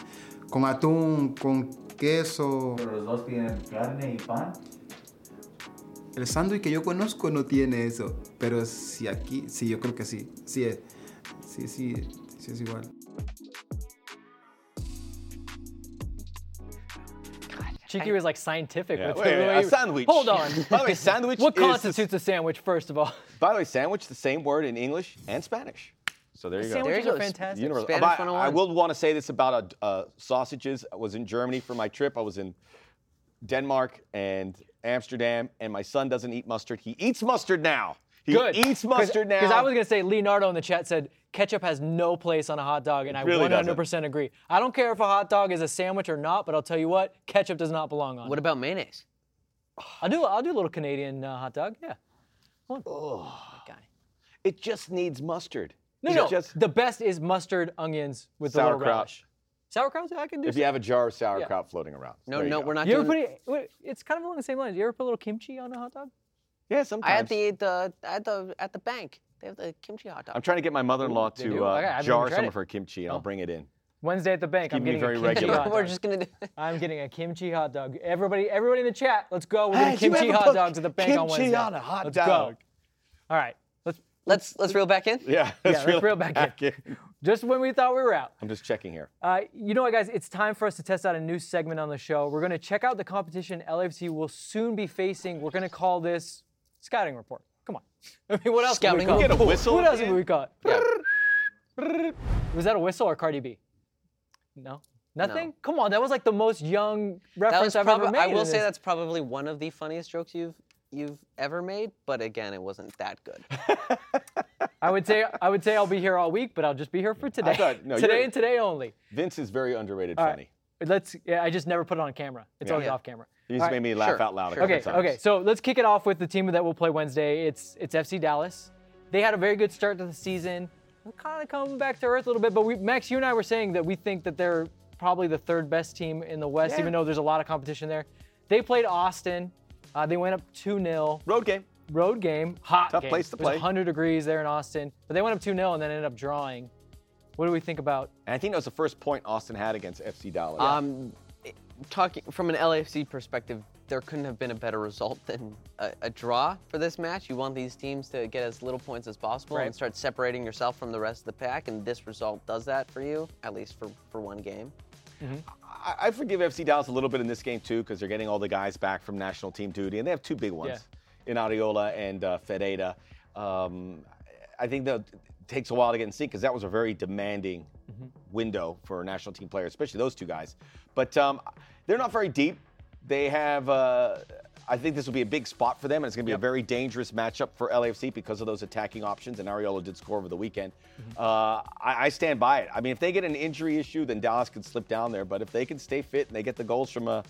con atún, con queso. ¿Pero los dos tienen carne y pan? El sándwich que yo conozco no tiene eso, pero si aquí, sí, yo creo que sí. Sí es, sí, sí, sí es igual. God, Chiqui I, was like scientific. Yeah. With wait, wait, wait, a sandwich. Hold on. By the way, sandwich. What is constitutes a sandwich, first of all? By the way, sandwich, the same word in English and Spanish. So there you go. Sandwiches are fantastic. About, I will want to say this about uh, sausages. I was in Germany for my trip. I was in Denmark and Amsterdam, and my son doesn't eat mustard. He eats mustard now. He Good. eats mustard Cause, now. Because I was going to say, Leonardo in the chat said, ketchup has no place on a hot dog, and it I really one hundred percent doesn't. Agree. I don't care if a hot dog is a sandwich or not, but I'll tell you what, ketchup does not belong on it. What about mayonnaise? I'll do, I'll do a little Canadian uh, hot dog, yeah. Come on. Oh. Got it. It just needs mustard. No, no, just... the best is mustard, onions with sauerkraut. The little relish. Sauerkraut? I can do If some. You have a jar of sauerkraut yeah. floating around. No, no, go. we're not you doing... Ever put it, it's kind of along the same lines. You ever put a little kimchi on a hot dog? Yeah, sometimes. I had the, the, at the at the bank, they have the kimchi hot dog. I'm trying to get my mother-in-law Ooh, to uh, okay, jar some it. of her kimchi, and oh. I'll bring it in. Wednesday at the bank, I'm getting very a kimchi hot dog. We're just gonna do I'm getting a kimchi hot dog. Everybody everybody in the chat, let's go. We're getting hey, kimchi hot dogs at the bank on Wednesday. Kimchi on a hot let's dog. Go. All right. Let's let's let's reel back in. Yeah, let's, yeah, reel, let's reel back, back in. in. Just when we thought we were out. I'm just checking here. Uh, you know what, guys? It's time for us to test out a new segment on the show. We're going to check out the competition L A F C will soon be facing. We're going to call this Scouting Report. Come on. I mean, what else Scouting would we call it? Get a whistle? What else would we call it? Yeah. Was that a whistle or Cardi B? No? Nothing? No. Come on, that was like the most young reference I've prob- ever made. I will say this. That's probably one of the funniest jokes you've you've ever made, but again, it wasn't that good. I would say I would say I'll be here all week, but I'll just be here for today. I thought, no, today and today only. Vince is very underrated all funny. Right. Let's. Yeah, I just never put it on camera. It's yeah. always yeah. off camera. He just all made right. me laugh sure. out loud. Sure. A okay, times. okay. So let's kick it off with the team that will play Wednesday. It's it's F C Dallas. They had a very good start to the season. We're kind of coming back to earth a little bit, but we, Max, you and I were saying that we think that they're probably the third best team in the West, yeah. even though there's a lot of competition there. They played Austin. Uh, they went up two nil. Road game. Road game. Hot Tough game. place to play. It was one hundred degrees there in Austin. But they went up two nil and then ended up drawing. What do we think about? And I think that was the first point Austin had against F C Dallas. Yeah. Um, talking from an L A F C perspective, there couldn't have been a better result than a, a draw for this match. You want these teams to get as little points as possible right. and start separating yourself from the rest of the pack, and this result does that for you, at least for, for one game. Mm-hmm. I, I forgive F C Dallas a little bit in this game, too, because they're getting all the guys back from national team duty, and they have two big ones. Yeah. In Ariola and uh, Ferreira. Um, I think that takes a while to get in sync because that was a very demanding mm-hmm. window for national team players, especially those two guys. But um, they're not very deep. They have, uh, I think this will be a big spot for them, and it's going to be yep. a very dangerous matchup for L A F C because of those attacking options, and Ariola did score over the weekend. Mm-hmm. Uh, I, I stand by it. I mean, if they get an injury issue, then Dallas can slip down there, but if they can stay fit and they get the goals from a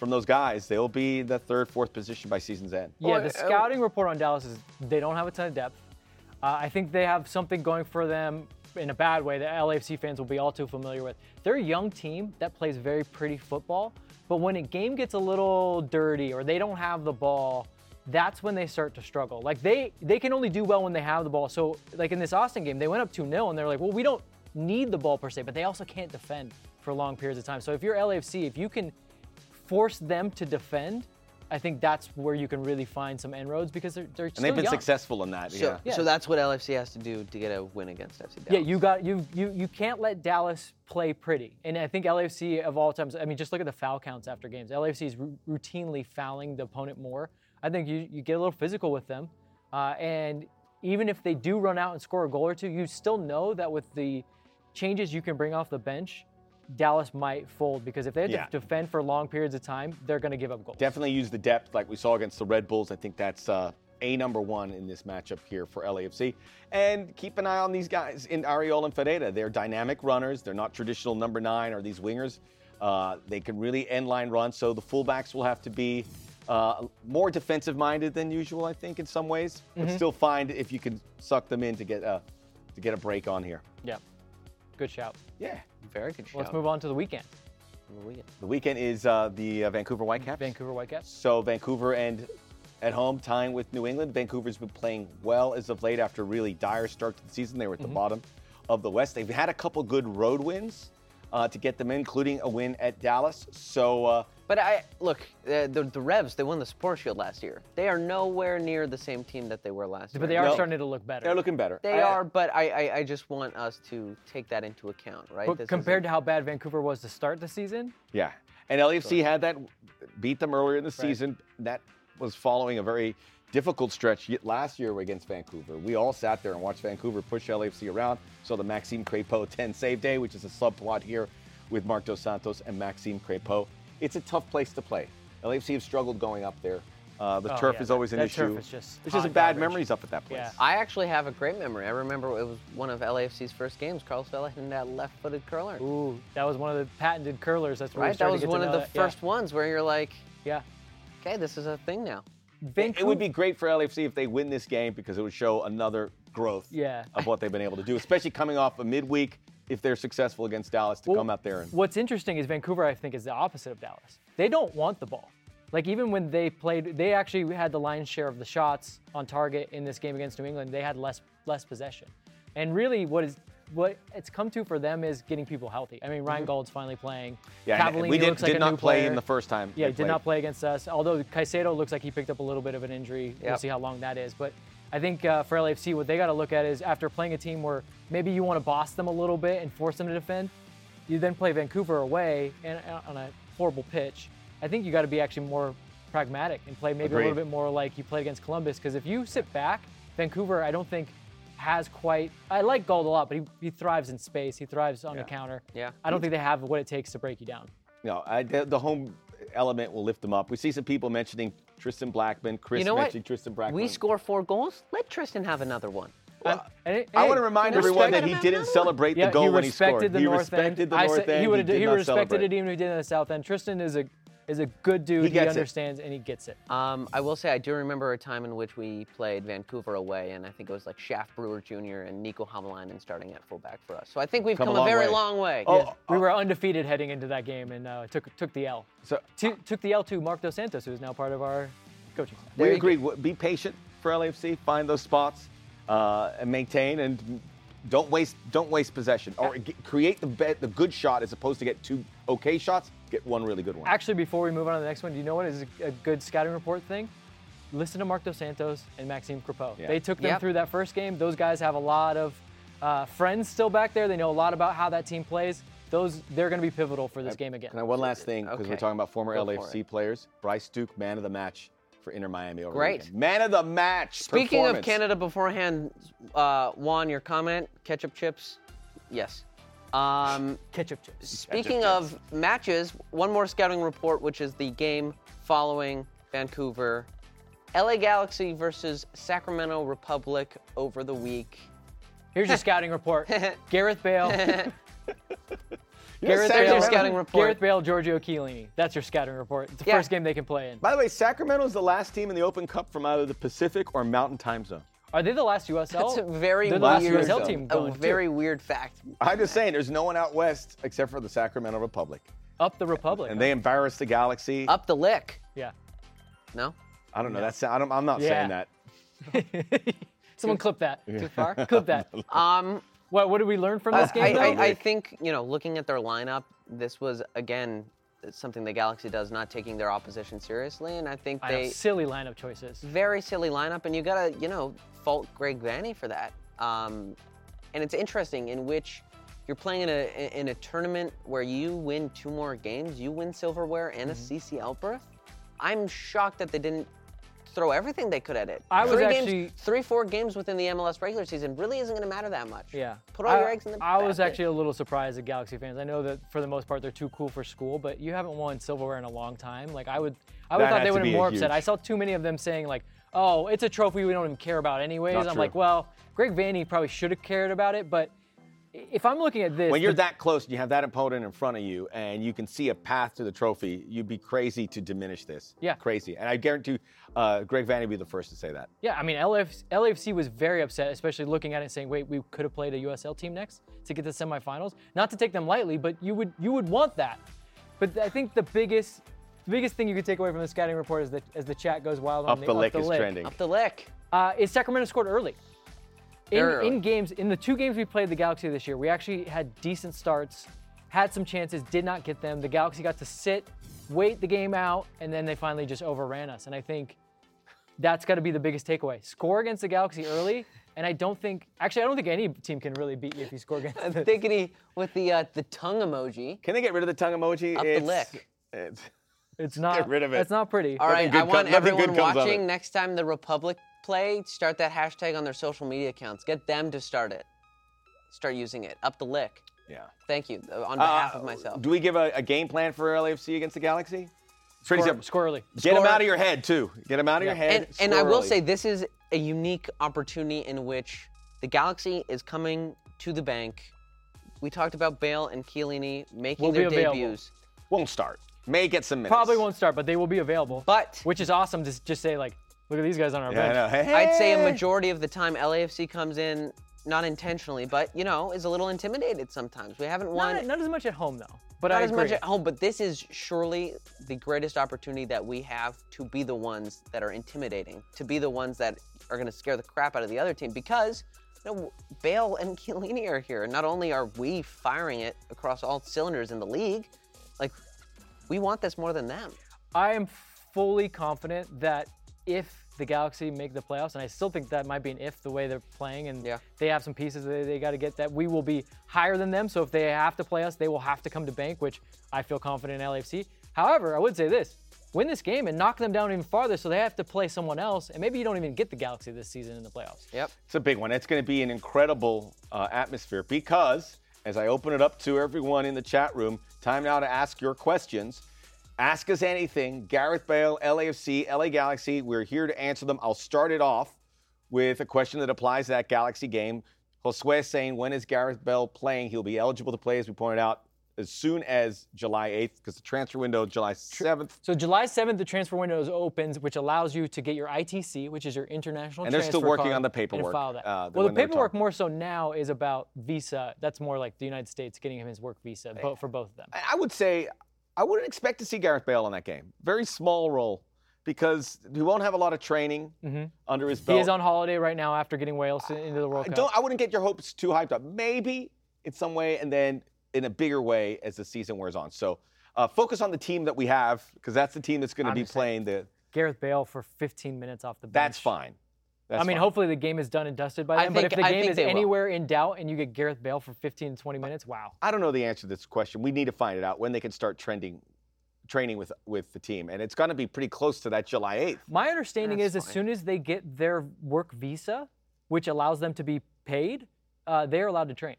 From those guys, they'll be the third, fourth position by season's end. Yeah, the scouting report on Dallas is they don't have a ton of depth. Uh, I think they have something going for them in a bad way that L A F C fans will be all too familiar with. They're a young team that plays very pretty football, but when a game gets a little dirty or they don't have the ball, that's when they start to struggle. Like, they, they can only do well when they have the ball. So, like in this Austin game, they went up two nil and they're like, well, we don't need the ball per se, but they also can't defend for long periods of time. So if you're L A F C, if you can force them to defend, I think that's where you can really find some inroads because they're, they're still young. And they've been successful in that, yeah. So, yeah. so that's what L A F C has to do to get a win against F C Dallas. Yeah, you got you you you can't let Dallas play pretty. And I think L A F C of all times, I mean, just look at the foul counts after games. L A F C is r- routinely fouling the opponent more. I think you, you get a little physical with them. Uh, and even if they do run out and score a goal or two, you still know that with the changes you can bring off the bench, Dallas might fold because if they have yeah. to defend for long periods of time, they're going to give up goals. Definitely use the depth like we saw against the Red Bulls. I think that's uh, a number one in this matchup here for L A F C. And keep an eye on these guys in Ariola and Ferreira. They're dynamic runners. They're not traditional number nine or these wingers. Uh, they can really end line run. So the fullbacks will have to be uh, more defensive minded than usual, I think, in some ways. Mm-hmm. But still find if you can suck them in to get uh, to get a break on here. Yeah. Good shout. Yeah, very good shout. Let's move on to the weekend. The weekend, the weekend is uh, the uh, Vancouver Whitecaps. Vancouver Whitecaps. So Vancouver and at home tying with New England. Vancouver's been playing well as of late after a really dire start to the season. They were at mm-hmm. the bottom of the West. They've had a couple good road wins uh, to get them in, including a win at Dallas. So, uh, But I look, uh, the, the Revs, they won the Sport Shield last year. They are nowhere near the same team that they were last year. But they are no, starting to look better. They're looking better. They I, are, but I, I, I just want us to take that into account, right? But this compared to how bad Vancouver was to start the season? Yeah. And L A F C so. had that, beat them earlier in the right. season. That was following a very difficult stretch last year against Vancouver. We all sat there and watched Vancouver push L A F C around. Saw the Maxime Crepeau ten save day, which is a subplot here with Marc Dos Santos and Maxime Crepeau. It's a tough place to play. L A F C have struggled going up there. Uh, the oh, turf yeah, is always that, an that issue. Turf is just There's just bad average. memories up at that place. Yeah. I actually have a great memory. I remember it was one of L A F C's first games. Carlos Vela hitting that left-footed curler. Ooh, that was one of the patented curlers. That's right. That was one of the that. first yeah. ones where you're like, yeah, okay, this is a thing now. Vancouver. It would be great for L A F C if they win this game because it would show another growth yeah. of what they've been able to do, especially coming off a midweek. If they're successful against Dallas, to well, come out there and. What's interesting is Vancouver, I think, is the opposite of Dallas. They don't want the ball. Like, even when they played, they actually had the lion's share of the shots on target in this game against New England. They had less less possession. And really, what is what it's come to for them is getting people healthy. I mean, Ryan mm-hmm. Gould's finally playing. Yeah, Cavallini we did, looks did like not a new play player. in the first time. Yeah, he did played. not play against us. Although Caicedo looks like he picked up a little bit of an injury. Yep. We'll see how long that is. But I think uh, for L A F C, what they got to look at is after playing a team where maybe you want to boss them a little bit and force them to defend, you then play Vancouver away and on a horrible pitch. I think you got to be actually more pragmatic and play maybe Agreed. a little bit more like you played against Columbus, because if you sit back, Vancouver, I don't think has quite. I like Gold a lot, but he, he thrives in space. He thrives on yeah. the counter. Yeah. I don't think they have what it takes to break you down. No, I, the home element will lift them up. We see some people mentioning Tristan Blackman, Chris you know mentioned what? Tristan Blackman. We score four goals. Let Tristan have another one. Well, and it, and I want to remind everyone that he didn't celebrate yeah, the goal he when he scored. The he North respected end. the I North said, End. He, he, did he respected celebrate. it even if he did in the South End. Tristan is a is a good dude. He, he understands it. and he gets it. Um, I will say I do remember a time in which we played Vancouver away, and I think it was like Shaft Brewer Junior and Nico Hamalainen starting at fullback for us. So I think we've come, come a, long a very way. long way. Oh, yes. oh. We were undefeated heading into that game and uh, took took the L. So to, uh, took the L to Marc Dos Santos, who is now part of our coaching staff. We agree. Go. Be patient for L A F C. Find those spots. Uh, and maintain, and don't waste don't waste possession, or get, create the bet, the good shot as opposed to get two okay shots. Get one really good one. Actually, before we move on to the next one, do you know what is a good scouting report thing? Listen to Marc Dos Santos and Maxime Crepeau. Yeah. They took them yep. through that first game. Those guys have a lot of uh, friends still back there. They know a lot about how that team plays. Those they're going to be pivotal for this I, game again. Can I one last thing because okay. we're talking about former Go L A F C players? Bryce Duke, man of the match. For Inter Miami over Great. Weekend. Man of the match. Speaking of Canada beforehand, uh, Juan, your comment, ketchup chips, yes. Um, ketchup chips. Speaking ketchup of chips. matches, one more scouting report, which is the game following Vancouver. L A Galaxy versus Sacramento Republic over the week. Here's your scouting report. Gareth Bale. Gareth Bale, your scouting report. Gareth Bale, Giorgio Chiellini. That's your scouting report. It's the yeah. first game they can play in. By the way, Sacramento's the last team in the Open Cup from either the Pacific or Mountain Time Zone. Are they the last U S L? That's a very They're weird, the last U S L team going a very too. weird fact. I'm just saying, there's no one out west except for the Sacramento Republic. Up the Republic. And huh? they embarrassed the Galaxy. Up the lick. Yeah. No? I don't know. No. That's I don't, I'm not yeah. saying that. Someone clip that. Yeah. Too far? Clip that. um... What, what did we learn from this uh, game? I, I, I think, you know, looking at their lineup, this was, again, something the Galaxy does, not taking their opposition seriously. And I think I they... know, silly lineup choices. Very silly lineup. And you got to, you know, fault Greg Vanney for that. Um, and it's interesting in which you're playing in a, in a tournament where you win two more games. You win silverware and mm-hmm. a C C L berth. I'm shocked that they didn't throw everything they could at it. I three was actually games, three, four games within the M L S regular season really isn't going to matter that much. Yeah, put all I, your eggs in the. I basket. was actually a little surprised at Galaxy fans. I know that for the most part they're too cool for school, but you haven't won silverware in a long time. Like I would, I would thought they would have been more huge. upset. I saw too many of them saying like, "Oh, it's a trophy we don't even care about anyways." Not I'm true. like, well, Greg Vanney probably should have cared about it, but if I'm looking at this, when you're the, that close and you have that opponent in front of you and you can see a path to the trophy, you'd be crazy to diminish this. Yeah. Crazy. And I guarantee uh, Greg Vanney would be the first to say that. Yeah, I mean, L A F C was very upset, especially looking at it and saying, wait, we could have played a U S L team next to get to the semifinals. Not to take them lightly, but you would you would want that. But I think the biggest the biggest thing you could take away from the scouting report is that as the chat goes wild on up the, the lick up the is lick. trending. Up the lick. Uh, is Sacramento scored early. In, in games, in the two games we played the Galaxy this year, we actually had decent starts, had some chances, did not get them. The Galaxy got to sit, wait the game out, and then they finally just overran us. And I think that's got to be the biggest takeaway. Score against the Galaxy early, and I don't think, actually, I don't think any team can really beat you if you score against them. I'm thinking with the, uh, the tongue emoji. Can they get rid of the tongue emoji? Up it's, the lick. It's, It's not. Get rid of it. It's not pretty. All right, I want everyone watching next time the Republic play, start that hashtag on their social media accounts. Get them to start it. Start using it. Up the lick. Yeah. Thank you on behalf uh, of myself. Do we give a, a game plan for L A F C against the Galaxy? Pretty simple. Score early. Get them out of your head too. Get them out of yeah. your head. And, and I will say this is a unique opportunity in which the Galaxy is coming to the bank. We talked about Bale and Chiellini making we'll their debuts. Available. Won't start. May get some minutes. Probably won't start, but they will be available. But which is awesome to just say like, look at these guys on our yeah, bench. I know. Hey. I'd say a majority of the time L A F C comes in, not intentionally, but you know, is a little intimidated sometimes. We haven't won. Not, not as much at home though. But not I as agree. much at home. But this is surely the greatest opportunity that we have to be the ones that are intimidating, to be the ones that are going to scare the crap out of the other team because. No, Bale and Chiellini are here. Not only are we firing it across all cylinders in the league, like, we want this more than them. I am fully confident that if the Galaxy make the playoffs, and I still think that might be an if the way they're playing, and yeah. they have some pieces that they, they got to get, that we will be higher than them. So if they have to play us, they will have to come to bank, which I feel confident in L A F C. However, I would say this. Win this game and knock them down even farther so they have to play someone else, and maybe you don't even get the Galaxy this season in the playoffs. Yep. It's a big one. It's going to be an incredible uh, atmosphere because, as I open it up to everyone in the chat room, time now to ask your questions. Ask us anything. Gareth Bale, L A F C, L A Galaxy, we're here to answer them. I'll start it off with a question that applies to that Galaxy game. Josue saying, when is Gareth Bale playing? He'll be eligible to play, as we pointed out, as soon as July eighth, because the transfer window is July seventh. So July seventh, the transfer window is opens, which allows you to get your I T C, which is your international transfer card. And they're still working on the paperwork. File that. Uh, well, the paperwork more so now is about visa. That's more like the United States getting him his work visa yeah. for both of them. I would say I wouldn't expect to see Gareth Bale in that game. Very small role because he won't have a lot of training mm-hmm. under his belt. He is on holiday right now after getting Wales I, into the World I Cup. Don't, I wouldn't get your hopes too hyped up. Maybe in some way and then in a bigger way as the season wears on. So uh, focus on the team that we have because that's the team that's going to be playing the... Gareth Bale for fifteen minutes off the bench. That's fine. That's I mean, fine. Hopefully the game is done and dusted by then, think, but if the I game is anywhere will. in doubt and you get Gareth Bale for fifteen, twenty minutes, wow. I don't know the answer to this question. We need to find it out when they can start trending, training with, with the team, and it's going to be pretty close to that July eighth. My understanding that's is fine. As soon as they get their work visa, which allows them to be paid, uh, they're allowed to train.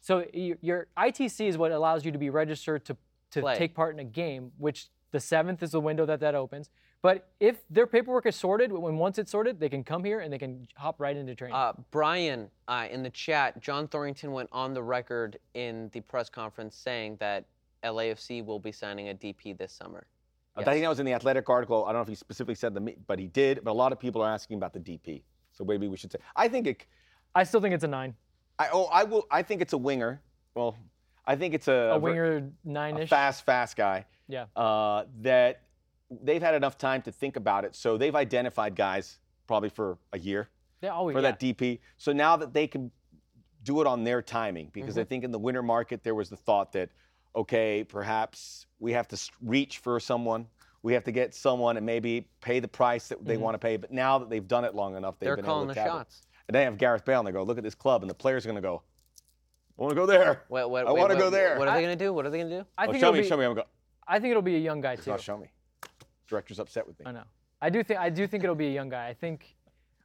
So your I T C is what allows you to be registered to, to take part in a game, which the seventh is the window that that opens. But if their paperwork is sorted, when once it's sorted, they can come here and they can hop right into training. Uh, Brian, uh, in the chat, John Thorrington went on the record in the press conference saying that L A F C will be signing a D P this summer. Yes. I think that was in the Athletic article. I don't know if he specifically said the, but he did. But a lot of people are asking about the D P. So maybe we should say. I think it. I still think it's a nine. I oh I will I think it's a winger. Well, I think it's a, a winger nine-ish, a fast fast guy. Yeah. Uh, that they've had enough time to think about it, so they've identified guys probably for a year yeah, oh, for yeah. that D P. So now that they can do it on their timing, because mm-hmm. I think in the winter market there was the thought that okay perhaps we have to reach for someone, we have to get someone and maybe pay the price that they mm-hmm. want to pay. But now that they've done it long enough, they've they're been calling able to the shots. It. And they have Gareth Bale, and they go, look at this club, and the players are going to go, I want to go there. Wait, wait, I want to go there. What are they going to do? What are they going to do? I think oh, show me, be, show me. I'm going to go. I think it'll be a young guy, too. Oh, show me. Director's upset with me. I know. I do think I do think it'll be a young guy. I think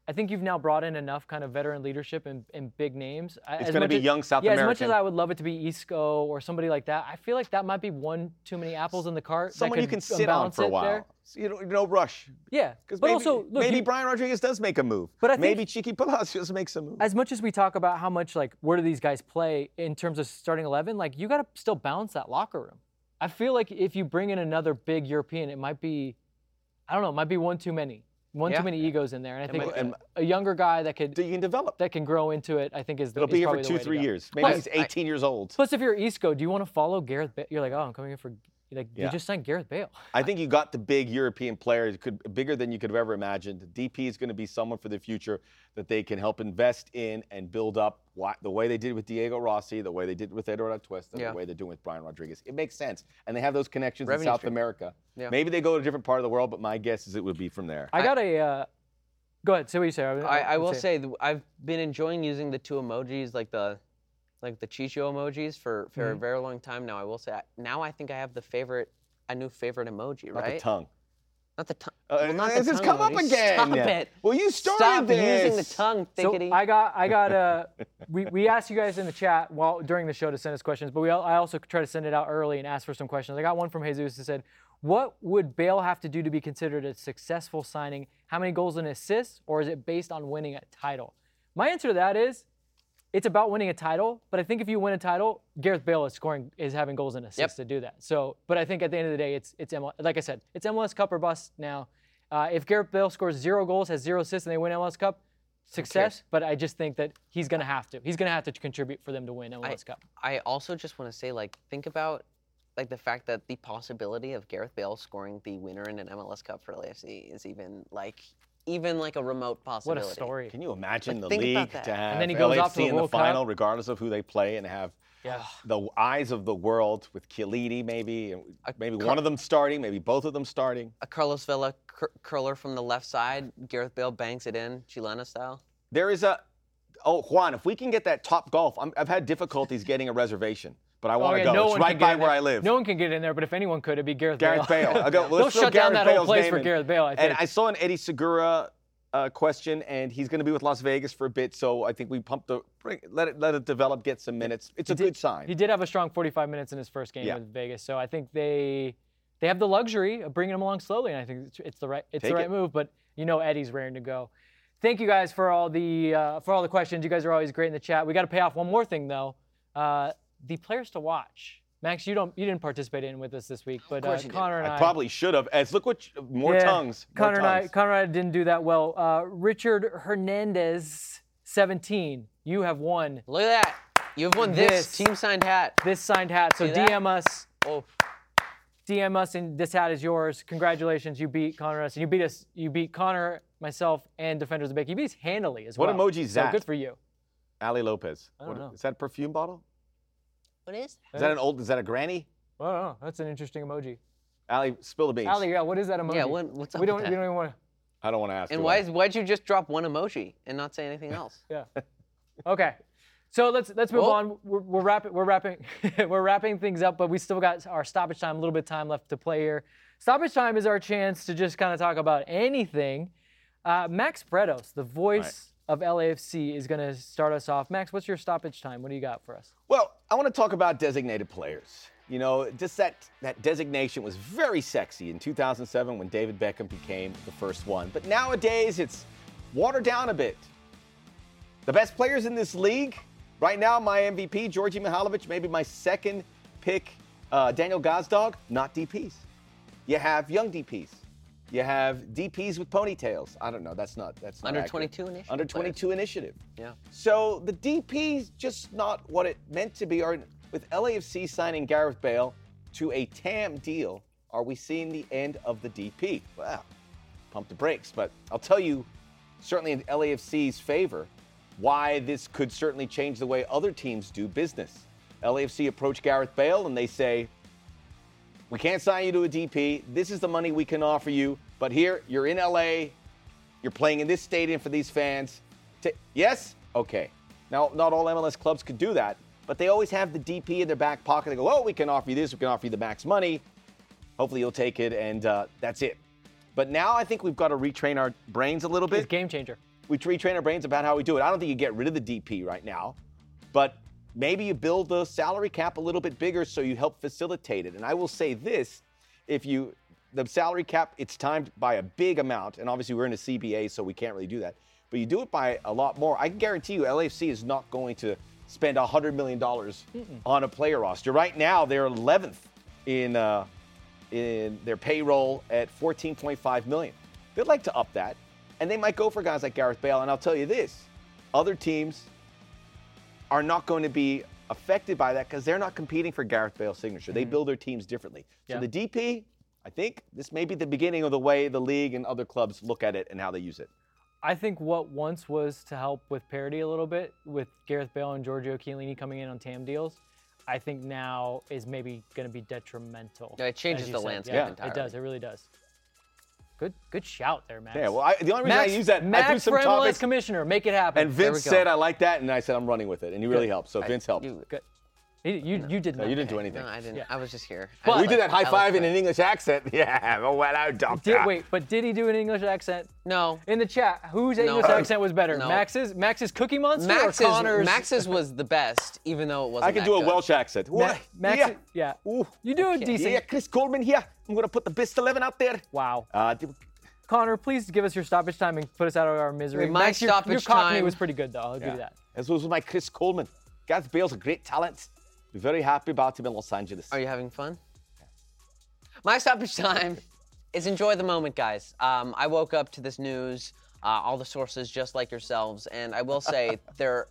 I think you've now brought in enough kind of veteran leadership and, and big names. It's going to be as, young South yeah, American. Yeah, as much as I would love it to be Isco or somebody like that, I feel like that might be one too many apples in the cart. Someone you can sit on for a while. So you don't, no rush. Yeah. Because maybe, also, look, maybe you, Brian Rodriguez does make a move. But I maybe think, Chiqui Palacios makes a move. As much as we talk about how much, like, where do these guys play in terms of starting eleven, like, you got to still balance that locker room. I feel like if you bring in another big European, it might be, I don't know, it might be one too many. One yeah. too many egos in there, and I think and, a, a younger guy that could you can develop that can grow into it. I think is the, it'll is be here for two, three years. Maybe plus, he's eighteen I, years old. Plus, if you're Isco, do you want to follow Gareth Bale? You're like, oh, I'm coming in for like yeah. you just signed Gareth Bale. I think you got the big European players, could bigger than you could have ever imagined. The D P is going to be someone for the future that they can help invest in and build up. What, the way they did with Diego Rossi, the way they did with Eduardo Atuesta, yeah. the way they're doing with Brian Rodriguez, it makes sense. And they have those connections Revenue in South Street. America. Yeah. Maybe they go to a different part of the world, but my guess is it would be from there. I got a. Uh, go ahead, say what you say. I, I, I will say, say I've been enjoying using the two emojis, like the, like the Chicho emojis, for, for mm-hmm. a very long time now. I will say now I think I have the favorite a new favorite emoji, right? Not the tongue. Not the tongue. Uh, well, not the tongue. It's come emoji. Up again. Stop yeah. it. Well, you started Stop this. using the tongue, thickety. So I got, I got a. Uh, we we asked you guys in the chat while during the show to send us questions, but we I also try to send it out early and ask for some questions. I got one from Jesus who said, "What would Bale have to do to be considered a successful signing? How many goals and assists, or is it based on winning a title?" My answer to that is, it's about winning a title, but I think if you win a title, Gareth Bale is scoring, is having goals and assists yep. to do that. So, but I think at the end of the day, it's it's M L S, like I said, it's M L S Cup or bust now. Uh, if Gareth Bale scores zero goals, has zero assists, and they win M L S Cup, success. But I just think that he's gonna have to. He's gonna have to contribute for them to win M L S I, Cup. I also just want to say, like, think about like the fact that the possibility of Gareth Bale scoring the winner in an M L S Cup for L A F C is even like. Even like a remote possibility. What a story. Can you imagine like, the league to have L A F C in the final, regardless of who they play, and have yeah. the eyes of the world with Chiellini maybe, and maybe Car- one of them starting, maybe both of them starting. A Carlos Vela cur- curler from the left side, Gareth Bale banks it in, Chilena style. There is a, oh, Juan, if we can get that Top Golf, I'm, I've had difficulties getting a reservation. But I want oh, yeah, to go. No it's right by where I live. No one can get in there, but if anyone could, it'd be Gareth Bale. Gareth Bale. Bale. Go, They'll shut Gareth down that Bale's whole place for in. Gareth Bale, I think. And I saw an Eddie Segura uh, question, and he's going to be with Las Vegas for a bit, so I think we pump the – let it let it develop, get some minutes. It's he a did, good sign. He did have a strong forty-five minutes in his first game yeah. with Vegas, so I think they they have the luxury of bringing him along slowly, and I think it's, it's the right it's Take the right it. move. But you know Eddie's raring to go. Thank you guys for all the uh, for all the questions. You guys are always great in the chat. We got to pay off one more thing, though. Uh, The players to watch. Max, you don't, you didn't participate in with us this week, but uh, Connor and I, I probably should have. As look what you, more yeah, tongues. Connor more tongues. and I, Connor and I didn't do that well. Uh, Richard Hernandez, seventeen. You have won. Look at that. You have won this, this team signed hat. This signed hat. So D M us. Oh. D M us, and this hat is yours. Congratulations, you beat Connor and us, and you beat us. You beat Connor, myself, and Defenders of Bacon. You beat us handily as well. What emoji is that? So good for you. Ali Lopez. I don't what, know. Is that a perfume bottle? What is that? Is that an old, is that a granny? Oh, no, that's an interesting emoji. Ali, spill the beans. Ali, yeah, what is that emoji? Yeah, what, what's up we don't, with that? We don't even want to. I don't want to ask. And why is, why'd you just drop one emoji and not say anything else? yeah. Okay. So let's let's move oh. on. We're, we're wrapping we're wrapping we're wrapping things up, but we still got our stoppage time, a little bit of time left to play here. Stoppage time is our chance to just kind of talk about anything. Uh, Max Bretos, the voice right. of L A F C, is going to start us off. Max, what's your stoppage time? What do you got for us? Well, I want to talk about designated players. You know, just that, that designation was very sexy in two thousand seven when David Beckham became the first one. But nowadays, it's watered down a bit. The best players in this league, right now, my M V P, Georgi Mihalovic, maybe my second pick, uh, Daniel Gazdag, not D Ps. You have young D Ps. You have D Ps with ponytails. I don't know. That's not. That's not under twenty-two initiative. Under twenty-two players. Initiative. Yeah. So the D P's just not what it meant to be. Or with L A F C signing Gareth Bale to a T A M deal, are we seeing the end of the D P? Wow. Pump the brakes. But I'll tell you, certainly in L A F C's favor, why this could certainly change the way other teams do business. L A F C approach Gareth Bale and they say, we can't sign you to a D P. This is the money we can offer you. But here, you're in L A. You're playing in this stadium for these fans. To, yes? Okay. Now, not all M L S clubs could do that, but they always have the D P in their back pocket. They go, oh, we can offer you this. We can offer you the max money. Hopefully, you'll take it, and uh, that's it. But now I think we've got to retrain our brains a little bit. It's a game changer. We retrain our brains about how we do it. I don't think you get rid of the D P right now, but maybe you build the salary cap a little bit bigger so you help facilitate it. And I will say this, if you, the salary cap, it's timed by a big amount. And obviously we're in a C B A, so we can't really do that. But you do it by a lot more. I can guarantee you L A F C is not going to spend one hundred million dollars Mm-mm. on a player roster. Right now, they're eleventh in uh, in their payroll at fourteen point five million dollars. They'd like to up that. And they might go for guys like Gareth Bale. And I'll tell you this, other teams are not going to be affected by that because they're not competing for Gareth Bale's signature. Mm-hmm. They build their teams differently. Yeah. So the D P, I think this may be the beginning of the way the league and other clubs look at it and how they use it. I think what once was to help with parity a little bit with Gareth Bale and Giorgio Chiellini coming in on T A M deals, I think now is maybe going to be detrimental. Yeah, it changes the said. landscape yeah, entirely. It does. It really does. Good, good shout there, Max. Yeah, well, I, the only reason Max, I use that, Max I do some topics. Commissioner, make it happen. And Vince said, I like that, and I said, I'm running with it, and he really helped. So I, Vince helped. You, good. You, you, no. you did no, nothing. You didn't do anything. No, I didn't. Yeah. I was just here. But, we like, did that high five in an English accent. Yeah, well, I dumped did, Wait, but did he do an English accent? No. In the chat, whose no. English accent was better? No. Max's? Max's Cookie Monster Max's, or Connor's? Max's was the best, even though it wasn't I could do a good. Welsh accent. Ma- Max, yeah. yeah. Ooh. You do okay. a decent. Yeah, Chris Coleman here. I'm going to put the best eleven out there. Wow. Uh, th- Connor, please give us your stoppage time and put us out of our misery. My Max, stoppage your, your time. Your Cockney was pretty good, though. I'll yeah. give you that. This was my Chris Coleman. Gareth Bale's a great talent. We're very happy about him in Los Angeles. Are you having fun? Yeah. My stoppage time is enjoy the moment, guys. Um, I woke up to this news, uh, all the sources just like yourselves, and I will say there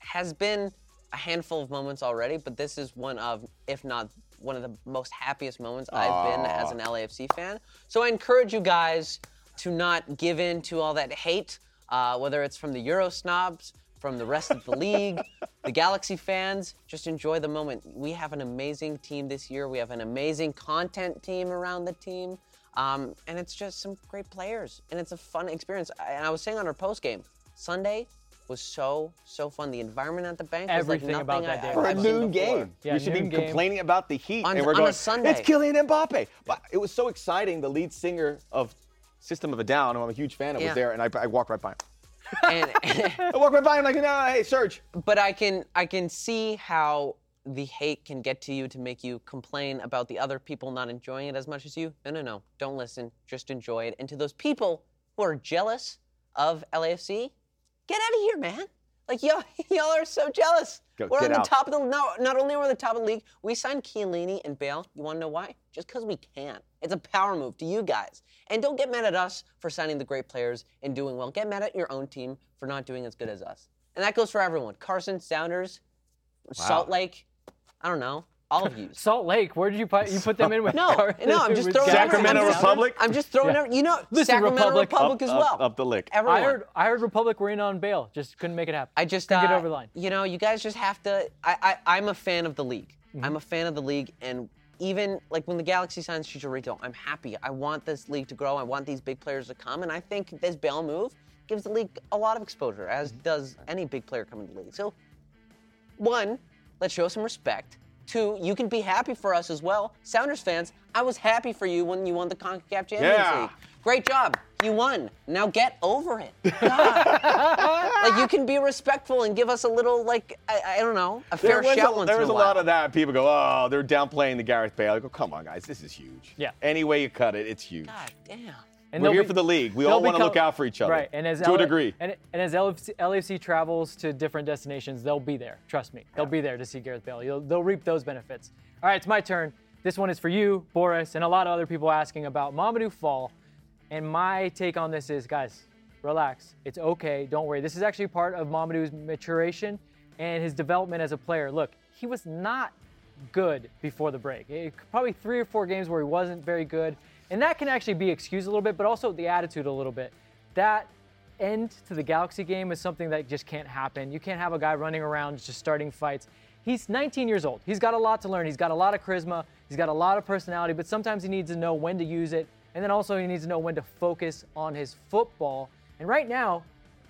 has been a handful of moments already, but this is one of, if not one of the most happiest moments Aww. I've been as an L A F C fan. So I encourage you guys to not give in to all that hate, uh, whether it's from the Euro snobs, from the rest of the league, the Galaxy fans, just enjoy the moment. We have an amazing team this year. We have an amazing content team around the team. Um, and it's just some great players. And it's a fun experience. And I was saying on our post-game, Sunday was so, so fun. The environment at the bank was Everything like nothing about that I, day. For a noon game. Yeah, we should be complaining game. about the heat. On, and we're on going, a Sunday. It's Kylian Mbappe. But it was so exciting. The lead singer of System of a Down, who I'm a huge fan of, yeah. was there. And I, I walked right by him. and, I walk right by him like, no, hey, Serge. But I can I can see how the hate can get to you to make you complain about the other people not enjoying it as much as you. No, no, no. Don't listen. Just enjoy it. And to those people who are jealous of L A F C, get out of here, man. Like, y'all, y'all are so jealous. Go, we're on the out. top of the no, not only are we on the top of the league, we signed Chiellini and Bale. You want to know why? Just because we can. It's a power move to you guys. And don't get mad at us for signing the great players and doing well. Get mad at your own team for not doing as good as us. And that goes for everyone. Carson, Sounders, wow. Salt Lake, I don't know, all of you. Salt Lake, where did you put, you put them in with? No, Carson, no, I'm just throwing Sacramento everyone. Republic? I'm just throwing yeah. everyone. You know, Listen, Sacramento Republic, Republic up, as well. Up, up the lick. Everyone. I heard, I heard Republic were in on Bale. Just couldn't make it happen. I just, uh, couldn't get over the line. You know, you guys just have to, I, I, I'm a fan of the league. Mm-hmm. I'm a fan of the league, and even, like, when the Galaxy signs Chicharito, I'm happy. I want this league to grow. I want these big players to come. And I think this Bale move gives the league a lot of exposure, as does any big player coming to the league. So, one, let's show some respect. Two, you can be happy for us as well. Sounders fans, I was happy for you when you won the CONCACAF Champions yeah. League. Great job. You won. Now get over it. Like, you can be respectful and give us a little, like, I, I don't know, a fair shout once in a while. There was a lot of that. People go, oh, they're downplaying the Gareth Bale. I go, come on, guys, this is huge. Yeah. Any way you cut it, it's huge. God damn. And we're here be, for the league. We all want become, to look out for each other. Right. And as to L- a degree. And, and as L A F C travels to different destinations, they'll be there. Trust me. They'll yeah. be there to see Gareth Bale. You'll, they'll reap those benefits. All right, it's my turn. This one is for you, Boris, and a lot of other people asking about Mamadou Fall. And my take on this is, guys, relax. It's okay. Don't worry. This is actually part of Mamadou's maturation and his development as a player. Look, he was not good before the break. It, probably three or four games where he wasn't very good. And that can actually be excused a little bit, but also the attitude a little bit. That end to the Galaxy game is something that just can't happen. You can't have a guy running around just starting fights. He's nineteen years old. He's got a lot to learn. He's got a lot of charisma. He's got a lot of personality, but sometimes he needs to know when to use it. And then also he needs to know when to focus on his football. And right now,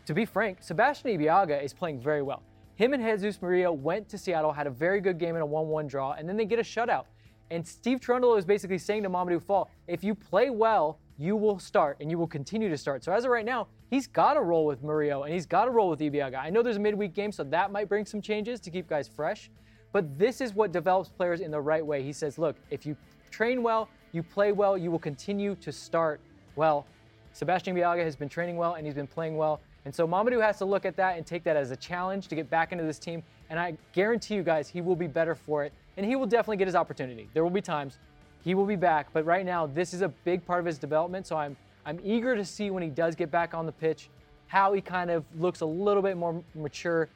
to be frank, Sebastian Ibiaga is playing very well. Him and Jesus Maria went to Seattle, had a very good game in a one one draw, and then they get a shutout. And Steve Trundle is basically saying to Mamadou Fall, if you play well, you will start and you will continue to start. So as of right now, he's got to roll with Murillo and he's got to roll with Ibiaga. I know there's a midweek game, so that might bring some changes to keep guys fresh. But this is what develops players in the right way. He says, look, if you train well, you play well, you will continue to start well. Sebastian Biaga has been training well and he's been playing well. And so Mamadou has to look at that and take that as a challenge to get back into this team. And I guarantee you guys, he will be better for it. And he will definitely get his opportunity. There will be times he will be back. But right now, this is a big part of his development. So I'm I'm eager to see when he does get back on the pitch, how he kind of looks a little bit more mature.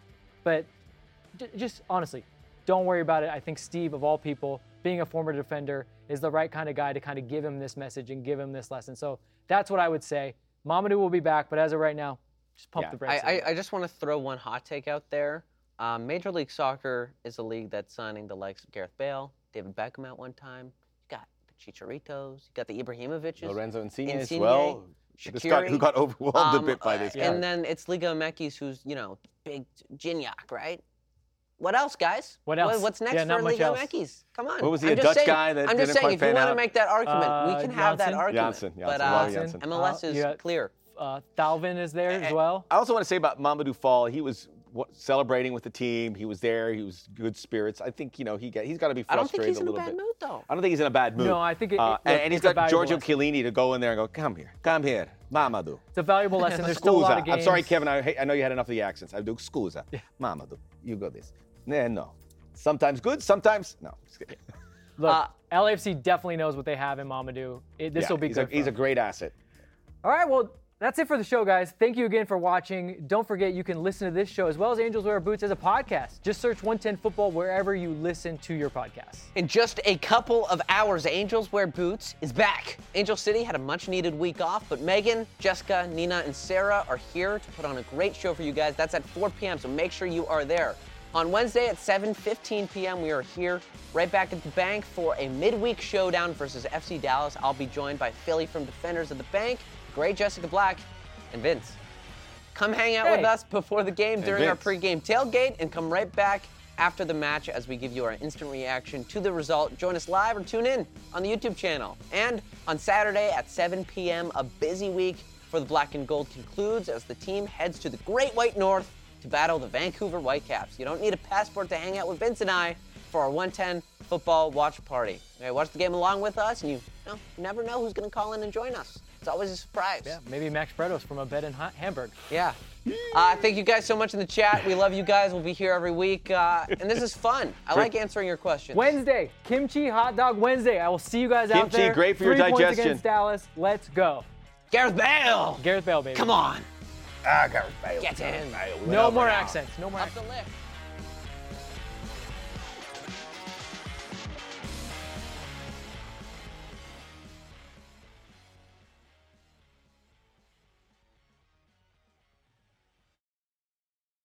But d- just honestly, don't worry about it. I think Steve, of all people, being a former defender, is the right kind of guy to kind of give him this message and give him this lesson. So that's what I would say. Mamadou will be back. But as of right now, just pump yeah, the brakes. I, I, I just want to throw one hot take out there. Um, Major League Soccer is a league that's signing the likes of Gareth Bale, David Beckham at one time. You got the Chicharitos, you got the Ibrahimoviches, Lorenzo Insigne, Insigne as well. Shaqiri, who got overwhelmed um, a bit by this guy. And then it's Liga M X who's, you know, big Gignac, right? What else, guys? What else? What's next yeah, for Liga M X? Come on. What was he, I'm a Dutch saying, guy that I'm didn't saying, quite fan out? I'm just saying, if you want to make that argument, uh, we can Janssen. have that argument. Janssen. Janssen. But uh, Janssen. M L S is uh, clear. Uh, Thalvin is there and, as well. I also want to say about Mamadou Fall, he was celebrating with the team. He was there. He was good spirits. I think, you know, he got, he's got to be frustrated a little bit. I don't think he's in a bad bit. mood, though. I don't think he's in a bad mood. No, I think it, uh, it, it, And he's got Giorgio Chiellini to go in there and go, come here, come here. Mamadou. It's a valuable lesson. There's still a lot of games. I'm sorry, Kevin. I, I know you had enough of the accents. I do. Scusa. Mamadou, you got this. Yeah, no. Sometimes good, sometimes no. Just kidding. Look, uh, L A F C definitely knows what they have in Mamadou. It, this will yeah, be he's good. A, he's him. a great asset. All right, well, that's it for the show, guys. Thank you again for watching. Don't forget, you can listen to this show as well as Angels Wear Boots as a podcast. Just search one ten football wherever you listen to your podcasts. In just a couple of hours, Angels Wear Boots is back. Angel City had a much-needed week off, but Megan, Jessica, Nina, and Sarah are here to put on a great show for you guys. That's at four p.m., so make sure you are there. On Wednesday at seven fifteen p.m., we are here right back at the Bank for a midweek showdown versus F C Dallas. I'll be joined by Philly from Defenders of the Bank, Great Jessica Black, and Vince. Come hang out hey. with us before the game during hey, our pregame tailgate, and come right back after the match as we give you our instant reaction to the result. Join us live or tune in on the YouTube channel. And on Saturday at seven p.m., a busy week for the Black and Gold concludes as the team heads to the Great White North to battle the Vancouver Whitecaps. You don't need a passport to hang out with Vince and I for our one ten football watch party. Okay, watch the game along with us, and you, you, know, you never know who's going to call in and join us. It's always a surprise. Yeah, maybe Max Bretos from a bed in ha- Hamburg. Yeah. Uh, thank you guys so much in the chat. We love you guys. We'll be here every week. Uh, and this is fun. I like answering your questions. Wednesday, Kimchi Hot Dog Wednesday. I will see you guys Kimchi, out there. Kimchi, great for Three your digestion. Points against Dallas. Let's go. Gareth Bale. Gareth Bale, baby. Come on. Ah, Gareth Bale. Get in. Bale. We no more accents. No more accents. Up the lift.